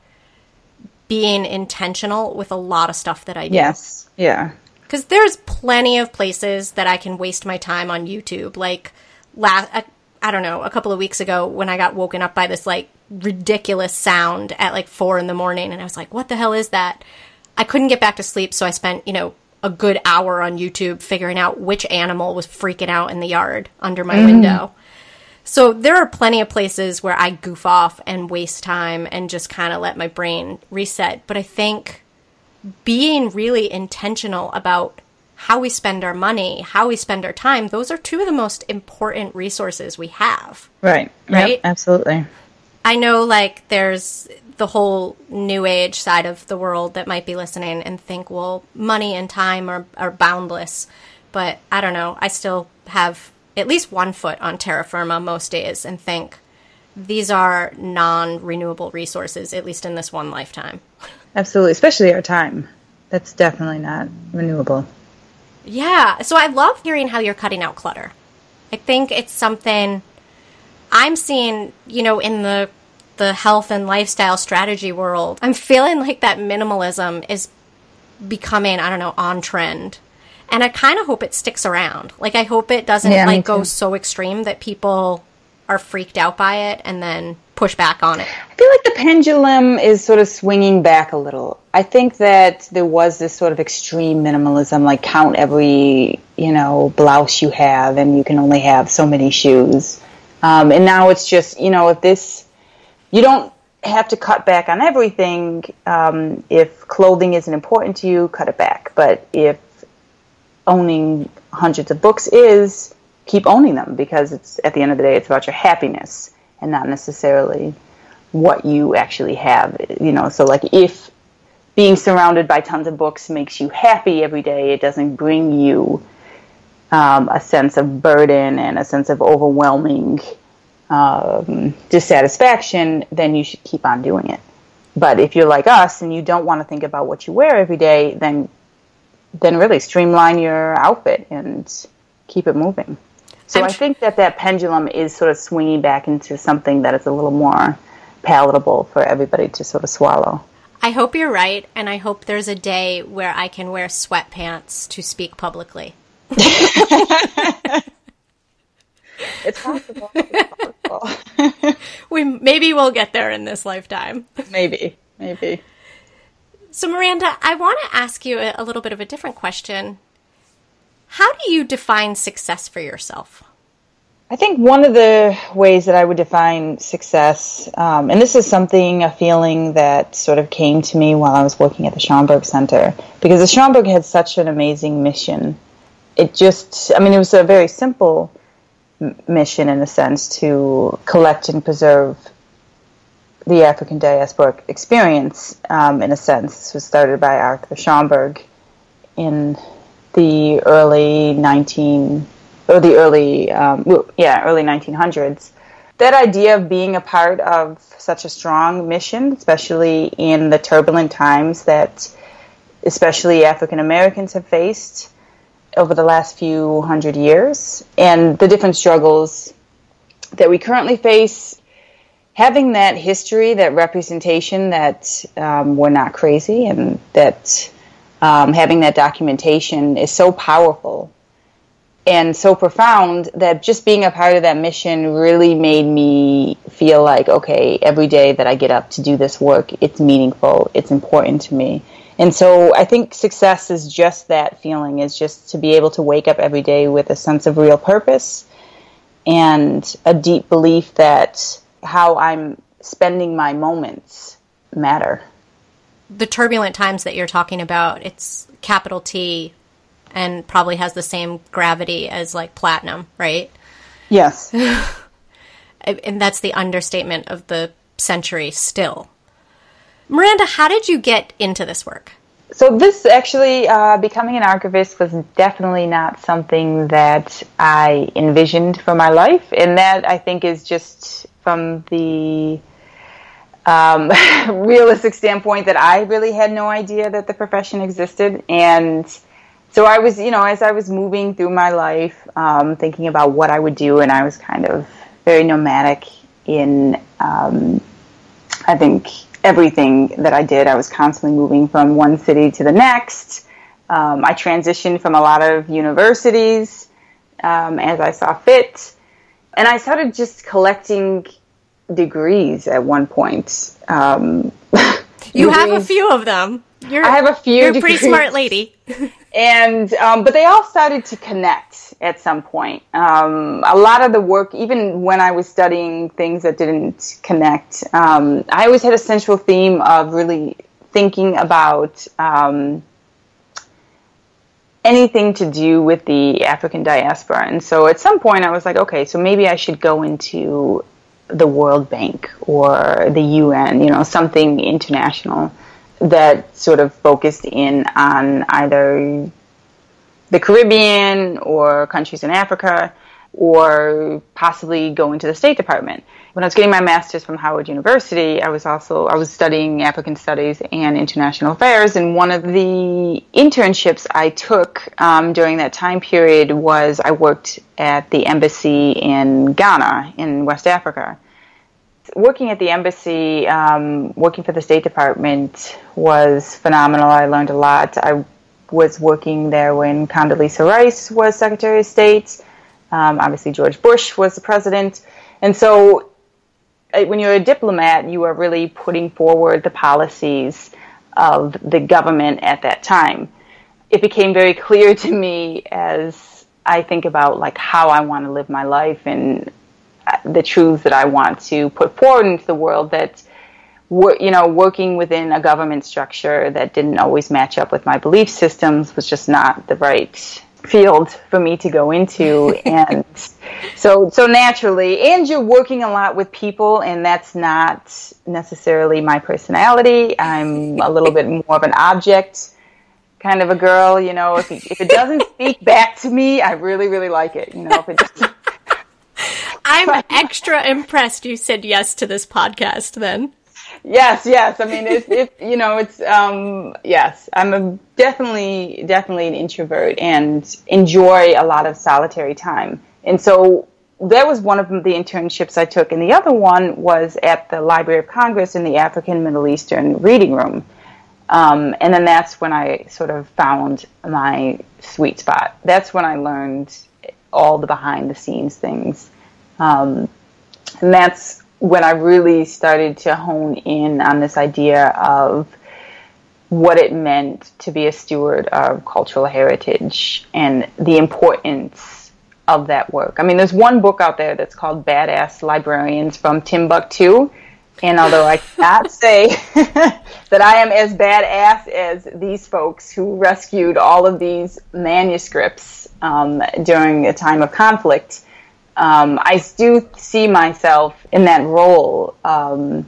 being intentional with a lot of stuff that I do. Yes, yeah. Because there's plenty of places that I can waste my time on YouTube. Like I don't know, a couple of weeks ago when I got woken up by this like ridiculous sound at like 4 a.m. and I was like, what the hell is that? I couldn't get back to sleep. So I spent, you know, a good hour on YouTube figuring out which animal was freaking out in the yard under my window. So there are plenty of places where I goof off and waste time and just kind of let my brain reset. But I think being really intentional about how we spend our money, how we spend our time, those are two of the most important resources we have. Right. Right? Yep, absolutely. I know like there's the whole new age side of the world that might be listening and think, well, money and time are boundless. But I don't know. I still have at least one foot on terra firma most days and think these are non-renewable resources, at least in this one lifetime. Absolutely, especially our time. That's definitely not renewable. Yeah, so I love hearing how you're cutting out clutter. I think it's something I'm seeing, you know, in the health and lifestyle strategy world. I'm feeling like that minimalism is becoming, I don't know, on trend. And I kind of hope it sticks around. Like, I hope it doesn't, go so extreme that people are freaked out by it and then push back on it. I feel like the pendulum is sort of swinging back a little. I think that there was this sort of extreme minimalism, like count every, blouse you have and you can only have so many shoes. And now it's just, you don't have to cut back on everything. If clothing isn't important to you, cut it back. But if owning hundreds of books is, keep owning them, because it's at the end of the day, it's about your happiness and not necessarily what you actually have. So like if being surrounded by tons of books makes you happy every day, it doesn't bring you a sense of burden and a sense of overwhelming dissatisfaction, then you should keep on doing it. But if you're like us and you don't want to think about what you wear every day, then really streamline your outfit and keep it moving. So I think that pendulum is sort of swinging back into something that is a little more palatable for everybody to sort of swallow. I hope you're right, and I hope there's a day where I can wear sweatpants to speak publicly. It's possible. Maybe we'll get there in this lifetime. Maybe. So, Miranda, I want to ask you a little bit of a different question. How do you define success for yourself? I think one of the ways that I would define success, and this is a feeling that sort of came to me while I was working at the Schomburg Center, because the Schomburg had such an amazing mission. It was a very simple mission in a sense, to collect and preserve the African diasporic experience, in a sense. This was started by Arthur Schomburg in the early 1900s. That idea of being a part of such a strong mission, especially in the turbulent times that especially African Americans have faced over the last few hundred years, and the different struggles that we currently face, having that history, that representation, that we're not crazy, and that having that documentation is so powerful and so profound that just being a part of that mission really made me feel like, okay, every day that I get up to do this work, it's meaningful, it's important to me. And so I think success is just that feeling, is just to be able to wake up every day with a sense of real purpose and a deep belief that how I'm spending my moments matter. The turbulent times that you're talking about, it's capital T and probably has the same gravity as like platinum, right? Yes. And that's the understatement of the century still. Miranda, how did you get into this work? So this actually, becoming an archivist was definitely not something that I envisioned for my life. And that, I think, is just from the realistic standpoint that I really had no idea that the profession existed. And so I was, as I was moving through my life, thinking about what I would do, and I was kind of very nomadic in, I think, everything that I did. I was constantly moving from one city to the next. I transitioned from a lot of universities as I saw fit. And I started just collecting degrees at one point. You have a few of them. I have a few. You're a pretty smart lady. And but they all started to connect at some point. A lot of the work, even when I was studying things that didn't connect, I always had a central theme of really thinking about anything to do with the African diaspora. And so at some point I was like, okay, so maybe I should go into the World Bank or the UN, something international that sort of focused in on either the Caribbean or countries in Africa, or possibly going to the State Department. When I was getting my master's from Howard University, I was studying African Studies and International Affairs, and one of the internships I took during that time period was I worked at the embassy in Ghana, in West Africa. Working at the embassy, working for the State Department was phenomenal. I learned a lot. I was working there when Condoleezza Rice was Secretary of State. Obviously, George Bush was the president. And so when you're a diplomat, you are really putting forward the policies of the government at that time. It became very clear to me as I think about like how I want to live my life and the truths that I want to put forward into the world that, you know, working within a government structure that didn't always match up with my belief systems was just not the right field for me to go into. And so naturally, and you're working a lot with people, and that's not necessarily my personality. I'm a little bit more of an object kind of a girl. You know, if it doesn't speak back to me, I really, really like it. You know, if it doesn't. I'm extra impressed you said yes to this podcast then. Yes. I mean, yes, I'm definitely an introvert and enjoy a lot of solitary time. And so that was one of the internships I took. And the other one was at the Library of Congress in the African Middle Eastern Reading Room. And then that's when I sort of found my sweet spot. That's when I learned all the behind the scenes things. And that's when I really started to hone in on this idea of what it meant to be a steward of cultural heritage and the importance of that work. I mean, there's one book out there that's called Badass Librarians from Timbuktu, and although I cannot say that I am as badass as these folks who rescued all of these manuscripts during a time of conflict, I do see myself in that role, and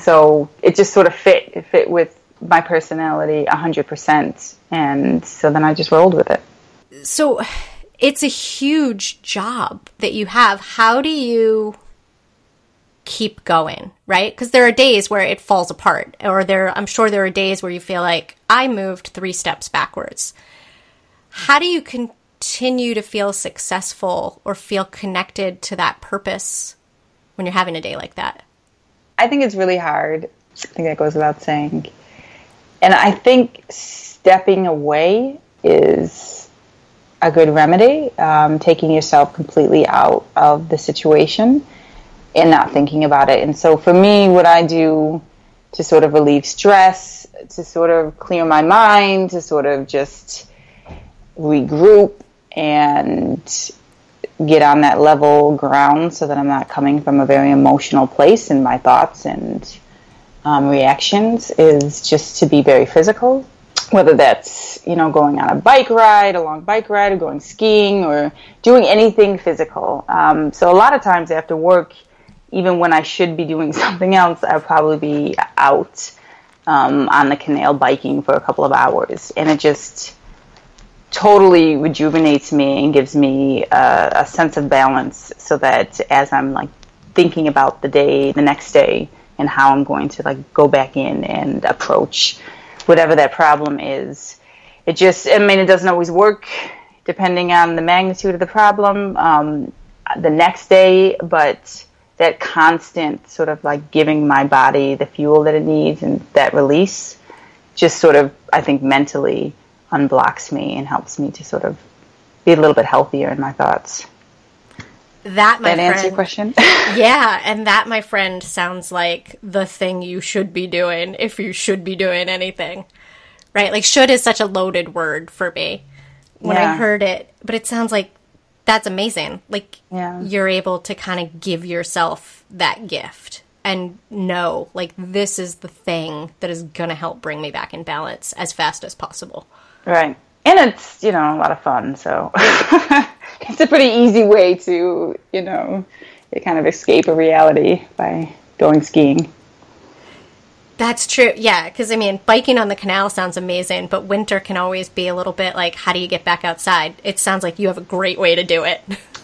so it just sort of fit. It fit with my personality 100%, and so then I just rolled with it. So it's a huge job that you have. How do you keep going, right? Because there are days where it falls apart, or I'm sure there are days where you feel like, I moved 3 steps backwards. How do you continue to feel successful or feel connected to that purpose when you're having a day like that? I think it's really hard. I think that goes without saying. And I think stepping away is a good remedy, taking yourself completely out of the situation and not thinking about it. And so for me, what I do to sort of relieve stress, to sort of clear my mind, to sort of just regroup and get on that level ground so that I'm not coming from a very emotional place in my thoughts and reactions is just to be very physical, whether that's, you know, going on a long bike ride, or going skiing, or doing anything physical. So a lot of times after work, even when I should be doing something else, I'll probably be out on the canal biking for a couple of hours, and it just totally rejuvenates me and gives me a sense of balance so that as I'm like thinking about the next day and how I'm going to like go back in and approach whatever that problem is, it doesn't always work depending on the magnitude of the problem the next day, but that constant sort of like giving my body the fuel that it needs and that release just sort of, I think, mentally unblocks me and helps me to sort of be a little bit healthier in my thoughts. That, my friend, answer your question? Yeah, and that, my friend, sounds like the thing you should be doing if you should be doing anything, right? Like, should is such a loaded word for me when I heard it, but it sounds like that's amazing. Like, you're able to kind of give yourself that gift and know, like, this is the thing that is going to help bring me back in balance as fast as possible. Right. And it's, you know, a lot of fun, so it's a pretty easy way to, you know, kind of escape a reality by going skiing. That's true. Yeah, because, I mean, biking on the canal sounds amazing, but winter can always be a little bit like, how do you get back outside? It sounds like you have a great way to do it.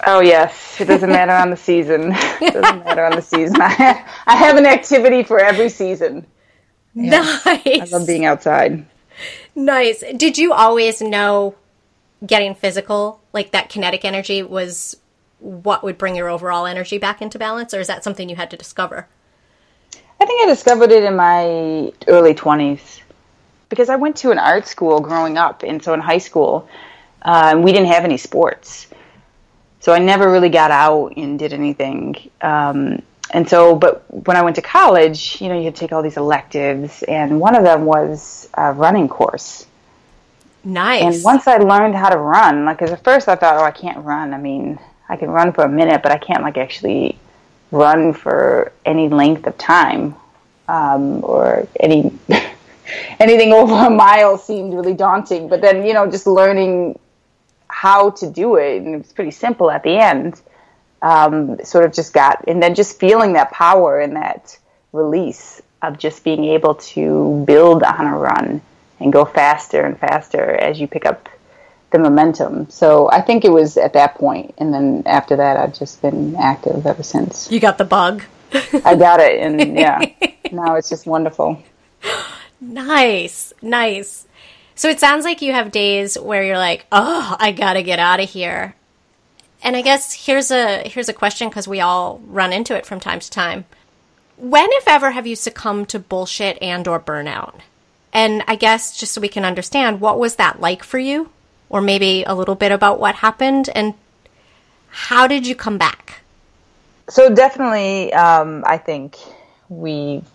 Oh, yes. It doesn't matter on the season. It doesn't matter on the season. I have an activity for every season. Yeah. Nice. I love being outside. Nice. Did you always know getting physical, like that kinetic energy, was what would bring your overall energy back into balance, or is that something you had to discover? I think I discovered it in my early 20s because I went to an art school growing up, and so in high school, we didn't have any sports. So I never really got out and did anything. But when I went to college, you know, you had to take all these electives, and one of them was a running course. Nice. And once I learned how to run, like, because at first I thought, oh, I can't run. I mean, I can run for a minute, but I can't, like, actually run for any length of time, or any anything over a mile seemed really daunting. But then, you know, just learning how to do it, and it was pretty simple at the end, sort of just got, and then just feeling that power and that release of just being able to build on a run and go faster and faster as you pick up the momentum. So I think it was at that point, and then after that, I've just been active ever since. You got the bug. I got it, and yeah, now it's just wonderful. Nice, nice. So it sounds like you have days where you're like, oh, I gotta get out of here. And I guess here's a question, because we all run into it from time to time. When, if ever, have you succumbed to bullshit and or burnout? And I guess just so we can understand, what was that like for you? Or maybe a little bit about what happened, and how did you come back? So definitely, I think we've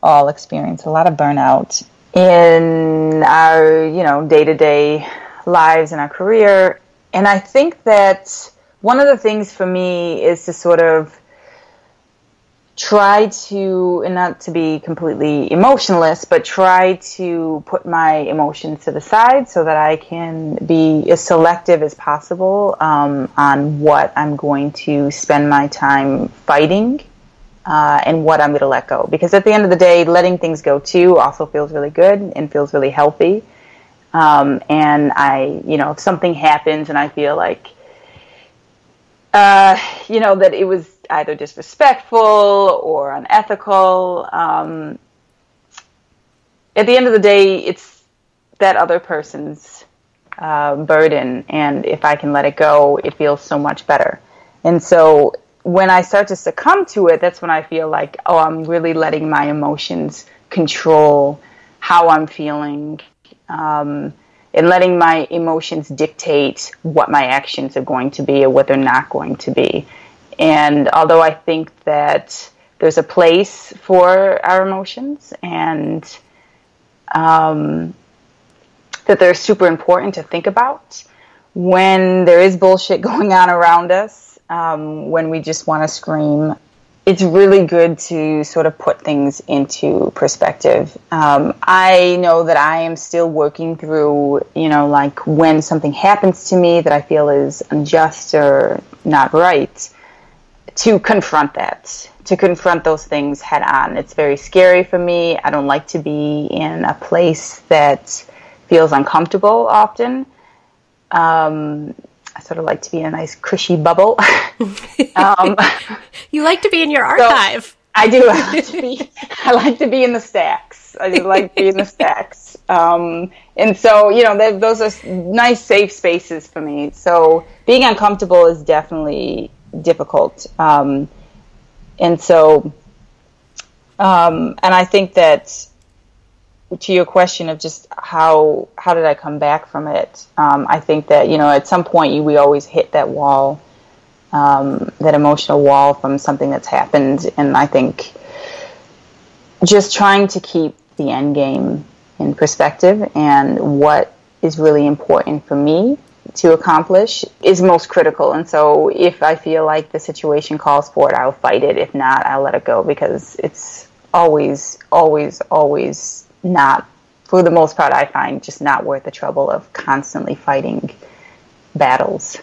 all experienced a lot of burnout in our, you know, day-to-day lives and our career. And I think that one of the things for me is to sort of try to, and not to be completely emotionless, but try to put my emotions to the side so that I can be as selective as possible on what I'm going to spend my time fighting and what I'm going to let go. Because at the end of the day, letting things go too also feels really good and feels really healthy. And I, you know, if something happens and I feel like, you know, that it was either disrespectful or unethical. At the end of the day, it's that other person's burden, and if I can let it go, it feels so much better. And so when I start to succumb to it, that's when I feel like, oh, I'm really letting my emotions control how I'm feeling, and letting my emotions dictate what my actions are going to be or what they're not going to be. And although I think that there's a place for our emotions, and that they're super important to think about when there is bullshit going on around us, when we just want to scream, it's really good to sort of put things into perspective. I know that I am still working through, you know, like when something happens to me that I feel is unjust or not right, to confront that, to confront those things head on. It's very scary for me. I don't like to be in a place that feels uncomfortable often. I sort of like to be in a nice cushy bubble. You like to be in your archive. So I do. I like to be in the stacks. I do like to be in the stacks. And so, you know, those are nice, safe spaces for me. So being uncomfortable is definitely difficult, and I think that to your question of just how did I come back from it, I think that, you know, at some point we always hit that wall, that emotional wall from something that's happened, and I think just trying to keep the end game in perspective and what is really important for me to accomplish is most critical. And so if I feel like the situation calls for it, I'll fight it. If not, I'll let it go, because it's always, always, always not, for the most part, I find, just not worth the trouble of constantly fighting battles.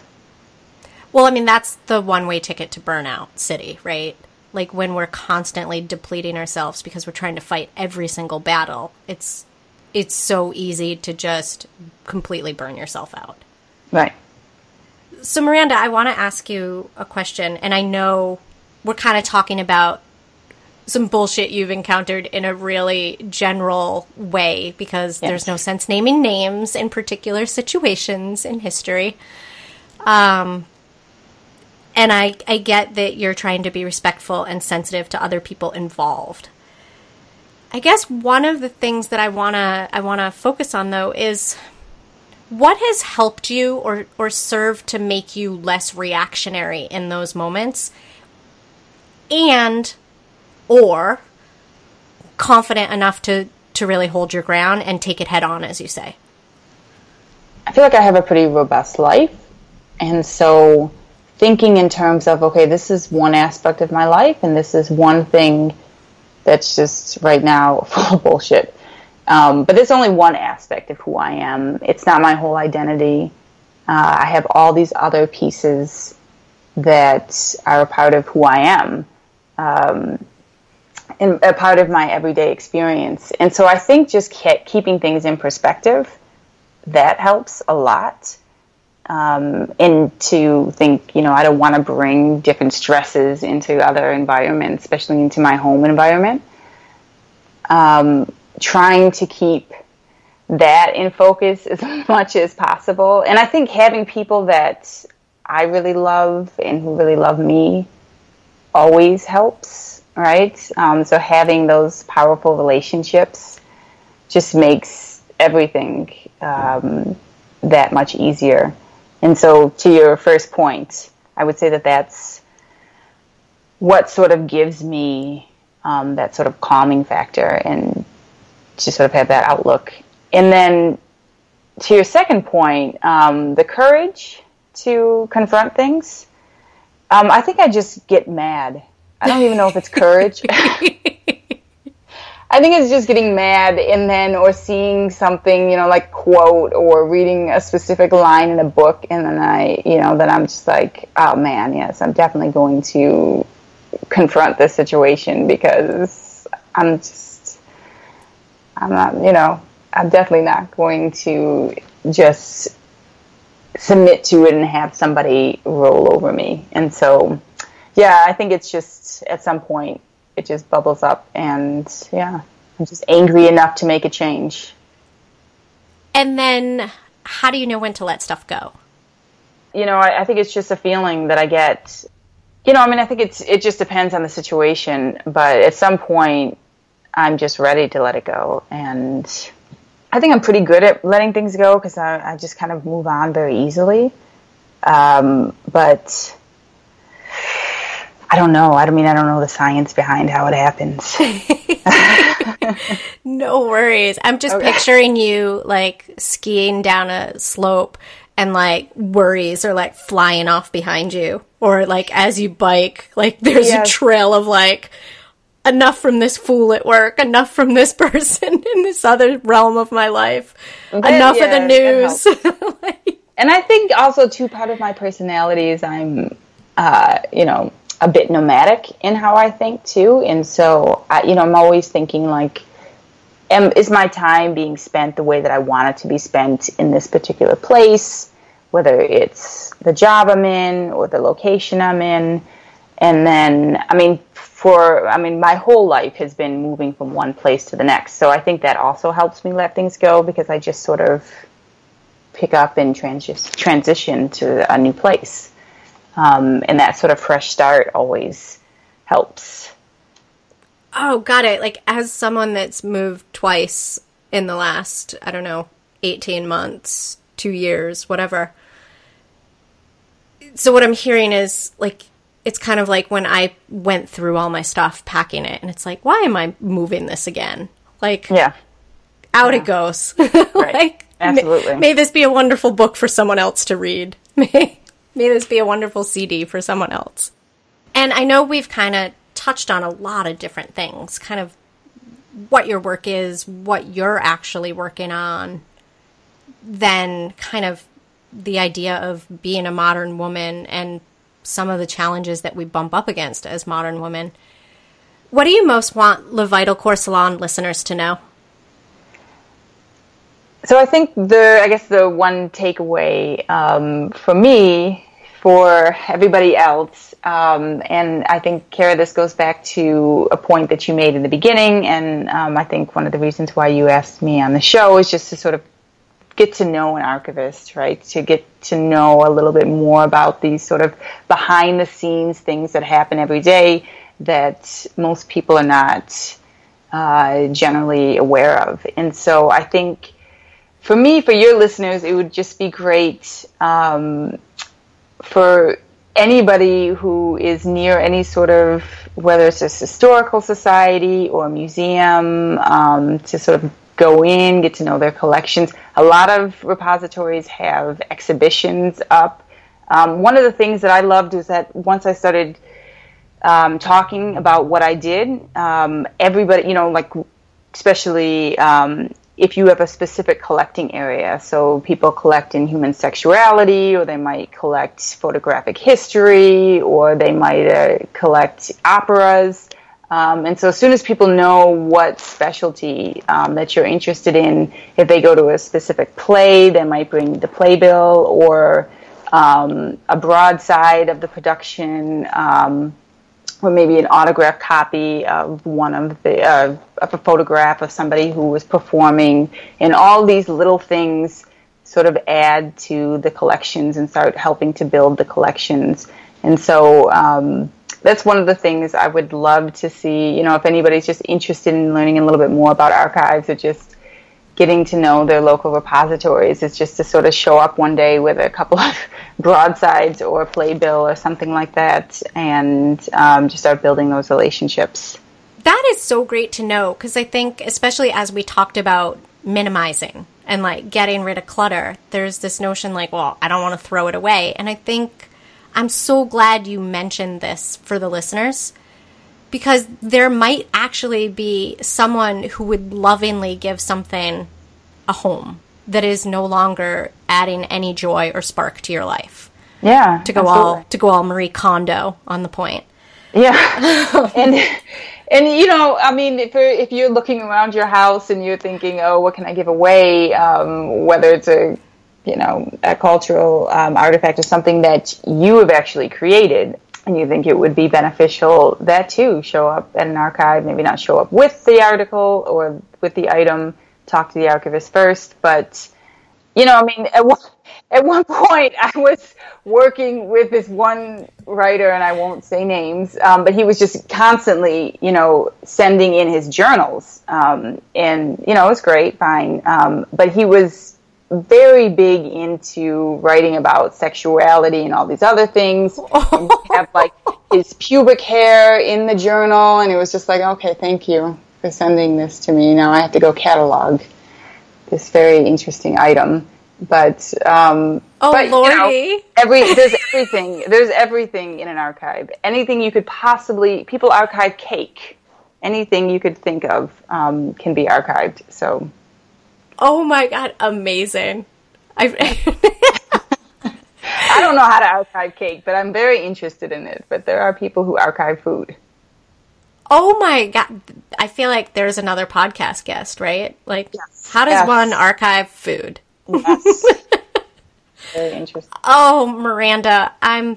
Well, I mean, that's the one-way ticket to burnout city, right? like when we're constantly depleting ourselves because we're trying to fight every single battle, it's so easy to just completely burn yourself out. Right. So Miranda, I want to ask you a question, and I know we're kind of talking about some bullshit you've encountered in a really general way because yes. There's no sense naming names in particular situations in history. And I get that you're trying to be respectful and sensitive to other people involved. I guess one of the things that I wanna focus on though is what has helped you or served to make you less reactionary in those moments and or confident enough to really hold your ground and take it head on, as you say? I feel like I have a pretty robust life. And so thinking in terms of, okay, this is one aspect of my life and this is one thing that's just right now full of bullshit. But there's only one aspect of who I am. It's not my whole identity. I have all these other pieces that are a part of who I am. And a part of my everyday experience. And so I think just keeping things in perspective, that helps a lot. And to think, I don't want to bring different stresses into other environments, especially into my home environment. Trying to keep that in focus as much as possible. And I think having people that I really love and who really love me always helps, right? So having those powerful relationships just makes everything that much easier. And so to your first point, I would say that that's what sort of gives me that sort of calming factor and to sort of have that outlook. And then to your second point, the courage to confront things. I think I just get mad. I don't even know if it's courage. I think it's just getting mad and then or seeing something, like quote or reading a specific line in a book. And then then I'm just like, oh, man, yes, I'm definitely going to confront this situation because I'm definitely not going to just submit to it and have somebody roll over me. And so, yeah, I think it's just at some point it just bubbles up and, yeah, I'm just angry enough to make a change. And then how do you know when to let stuff go? I think it's just a feeling that I get. I think it just depends on the situation, but at some point I'm just ready to let it go. And I think I'm pretty good at letting things go because I just kind of move on very easily. But I don't know. I don't know the science behind how it happens. No worries. I'm just picturing you like skiing down a slope and like worries are like flying off behind you or like as you bike, like there's a trail of like, enough from this fool at work, enough from this person in this other realm of my life, enough of the news. And I think also, too, part of my personality is I'm, a bit nomadic in how I think, too. And so, I'm always thinking, like, is my time being spent the way that I want it to be spent in this particular place, whether it's the job I'm in or the location I'm in? And then, my whole life has been moving from one place to the next. So I think that also helps me let things go because I just sort of pick up and transition to a new place. And that sort of fresh start always helps. Oh, got it. Like, as someone that's moved twice in the last, 18 months, 2 years, whatever. So what I'm hearing is, like, it's kind of like when I went through all my stuff, packing it, and it's like, why am I moving this again? Like, out it goes. Right. Like, absolutely. May this be a wonderful book for someone else to read. May this be a wonderful CD for someone else. And I know we've kind of touched on a lot of different things, kind of what your work is, what you're actually working on, then kind of the idea of being a modern woman and some of the challenges that we bump up against as modern women. What do you most want Le Vital Core Salon listeners to know? So I think the one takeaway for me, for everybody else, and I think, Kara, this goes back to a point that you made in the beginning, and I think one of the reasons why you asked me on the show is just to sort of get to know an archivist, right? To get to know a little bit more about these sort of behind-the-scenes things that happen every day that most people are not generally aware of. And so I think, for me, for your listeners, it would just be great for anybody who is near any sort of, whether it's a historical society or a museum, to sort of go in, get to know their collections. A lot of repositories have exhibitions up. One of the things that I loved is that once I started talking about what I did, everybody, especially if you have a specific collecting area, so people collect in human sexuality, or they might collect photographic history, or they might collect operas. And so as soon as people know what specialty that you're interested in, if they go to a specific play, they might bring the playbill or a broadside of the production, or maybe an autographed copy of of a photograph of somebody who was performing, and all these little things sort of add to the collections and start helping to build the collections. And so that's one of the things I would love to see, if anybody's just interested in learning a little bit more about archives or just getting to know their local repositories, is just to sort of show up one day with a couple of broadsides or a playbill or something like that, and just start building those relationships. That is so great to know, because I think, especially as we talked about minimizing and getting rid of clutter, there's this notion I don't want to throw it away. And I think I'm so glad you mentioned this for the listeners, because there might actually be someone who would lovingly give something a home that is no longer adding any joy or spark to your life. Yeah, to go all Marie Kondo on the point. Yeah, and if you're looking around your house and you're thinking, oh, what can I give away? Whether it's a cultural artifact or something that you have actually created, and you think it would be beneficial, that too, show up at an archive, maybe not show up with the article or with the item, talk to the archivist first. But, at one point I was working with this one writer, and I won't say names, but he was just constantly, sending in his journals. And, it's great, fine. But he was very big into writing about sexuality and all these other things. And he had his pubic hair in the journal, and it was just okay, thank you for sending this to me. Now I have to go catalog this very interesting item. But Lordy. There's everything. There's everything in an archive. Anything you could possibly, people archive cake. Anything you could think of can be archived. So. Oh my God, amazing. I don't know how to archive cake, but I'm very interested in it. But there are people who archive food. Oh my God. I feel like there's another podcast guest, right? Yes. How does one archive food? Yes. Very interesting. Oh, Miranda, I'm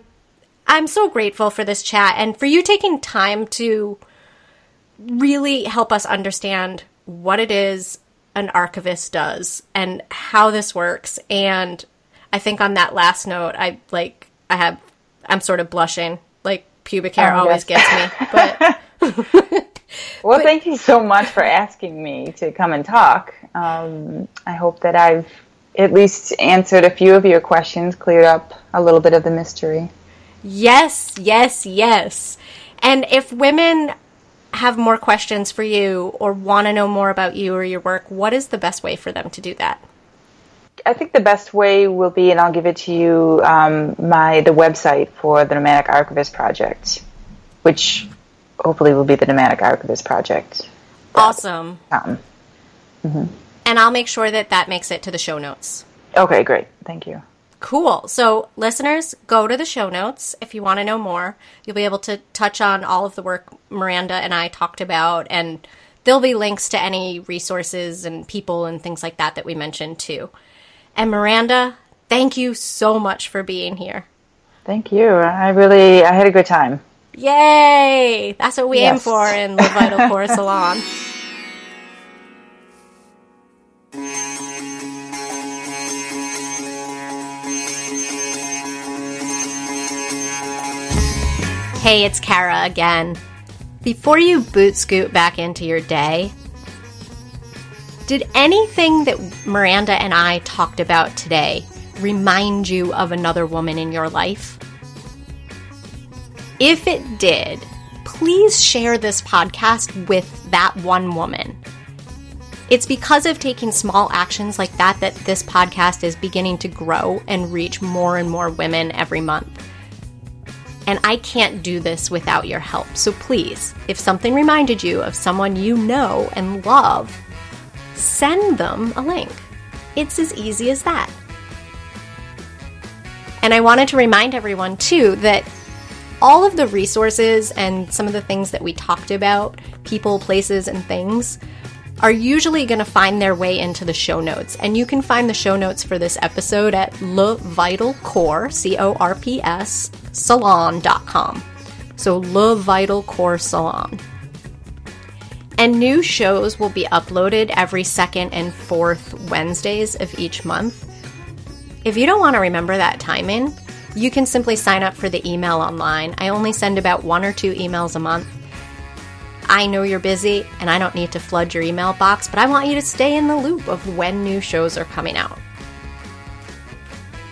so grateful for this chat and for you taking time to really help us understand what it is an archivist does and how this works. And I think on that last note, I'm sort of blushing. Pubic hair always gets me. But thank you so much for asking me to come and talk. I hope that I've at least answered a few of your questions, cleared up a little bit of the mystery. Yes, yes, yes. And if women have more questions for you or want to know more about you or your work, what is the best way for them to do that? I think the best way will be, and I'll give it to you, the website for the Nomadic Archivist Project, which hopefully will be the Nomadic Archivist Project. Awesome. And I'll make sure that makes it to the show notes. Okay, great. Thank you. Cool. So listeners, go to the show notes if you want to know more. You'll be able to touch on all of the work Miranda and I talked about, and there'll be links to any resources and people and things like that that we mentioned too. And Miranda, thank you so much for being here. Thank you. I had a good time. Yay! That's what we aim for in Le Vital Core Salon. Hey, it's Kara again. Before you boot scoot back into your day, did anything that Miranda and I talked about today remind you of another woman in your life? If it did, please share this podcast with that one woman. It's because of taking small actions like that that this podcast is beginning to grow and reach more and more women every month. And I can't do this without your help. So please, if something reminded you of someone you know and love, send them a link. It's as easy as that. And I wanted to remind everyone, too, that all of the resources and some of the things that we talked about, people, places, and things, are usually going to find their way into the show notes. And you can find the show notes for this episode at levitalcoresalon.com. So Le Vital Core Salon. And new shows will be uploaded every second and fourth Wednesdays of each month. If you don't want to remember that timing, you can simply sign up for the email online. I only send about 1 or 2 emails a month. I know you're busy, and I don't need to flood your email box, but I want you to stay in the loop of when new shows are coming out.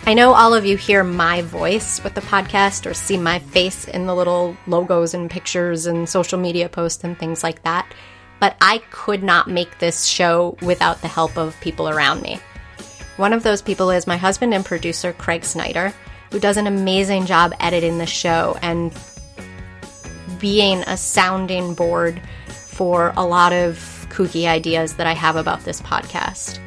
I know all of you hear my voice with the podcast or see my face in the little logos and pictures and social media posts and things like that, but I could not make this show without the help of people around me. One of those people is my husband and producer, Craig Snyder, who does an amazing job editing the show and being a sounding board for a lot of kooky ideas that I have about this podcast.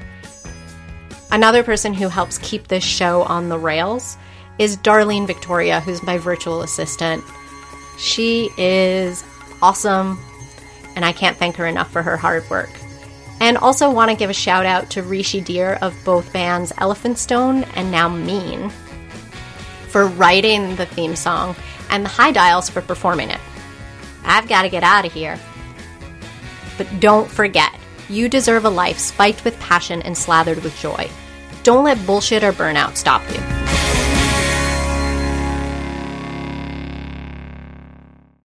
Another person who helps keep this show on the rails is Darlene Victoria, who's my virtual assistant. She is awesome, and I can't thank her enough for her hard work. And also want to give a shout out to Rishi Deer of both bands Elephant Stone and now Mean for writing the theme song, and the High Dials for performing it. I've got to get out of here. But don't forget, you deserve a life spiked with passion and slathered with joy. Don't let bullshit or burnout stop you.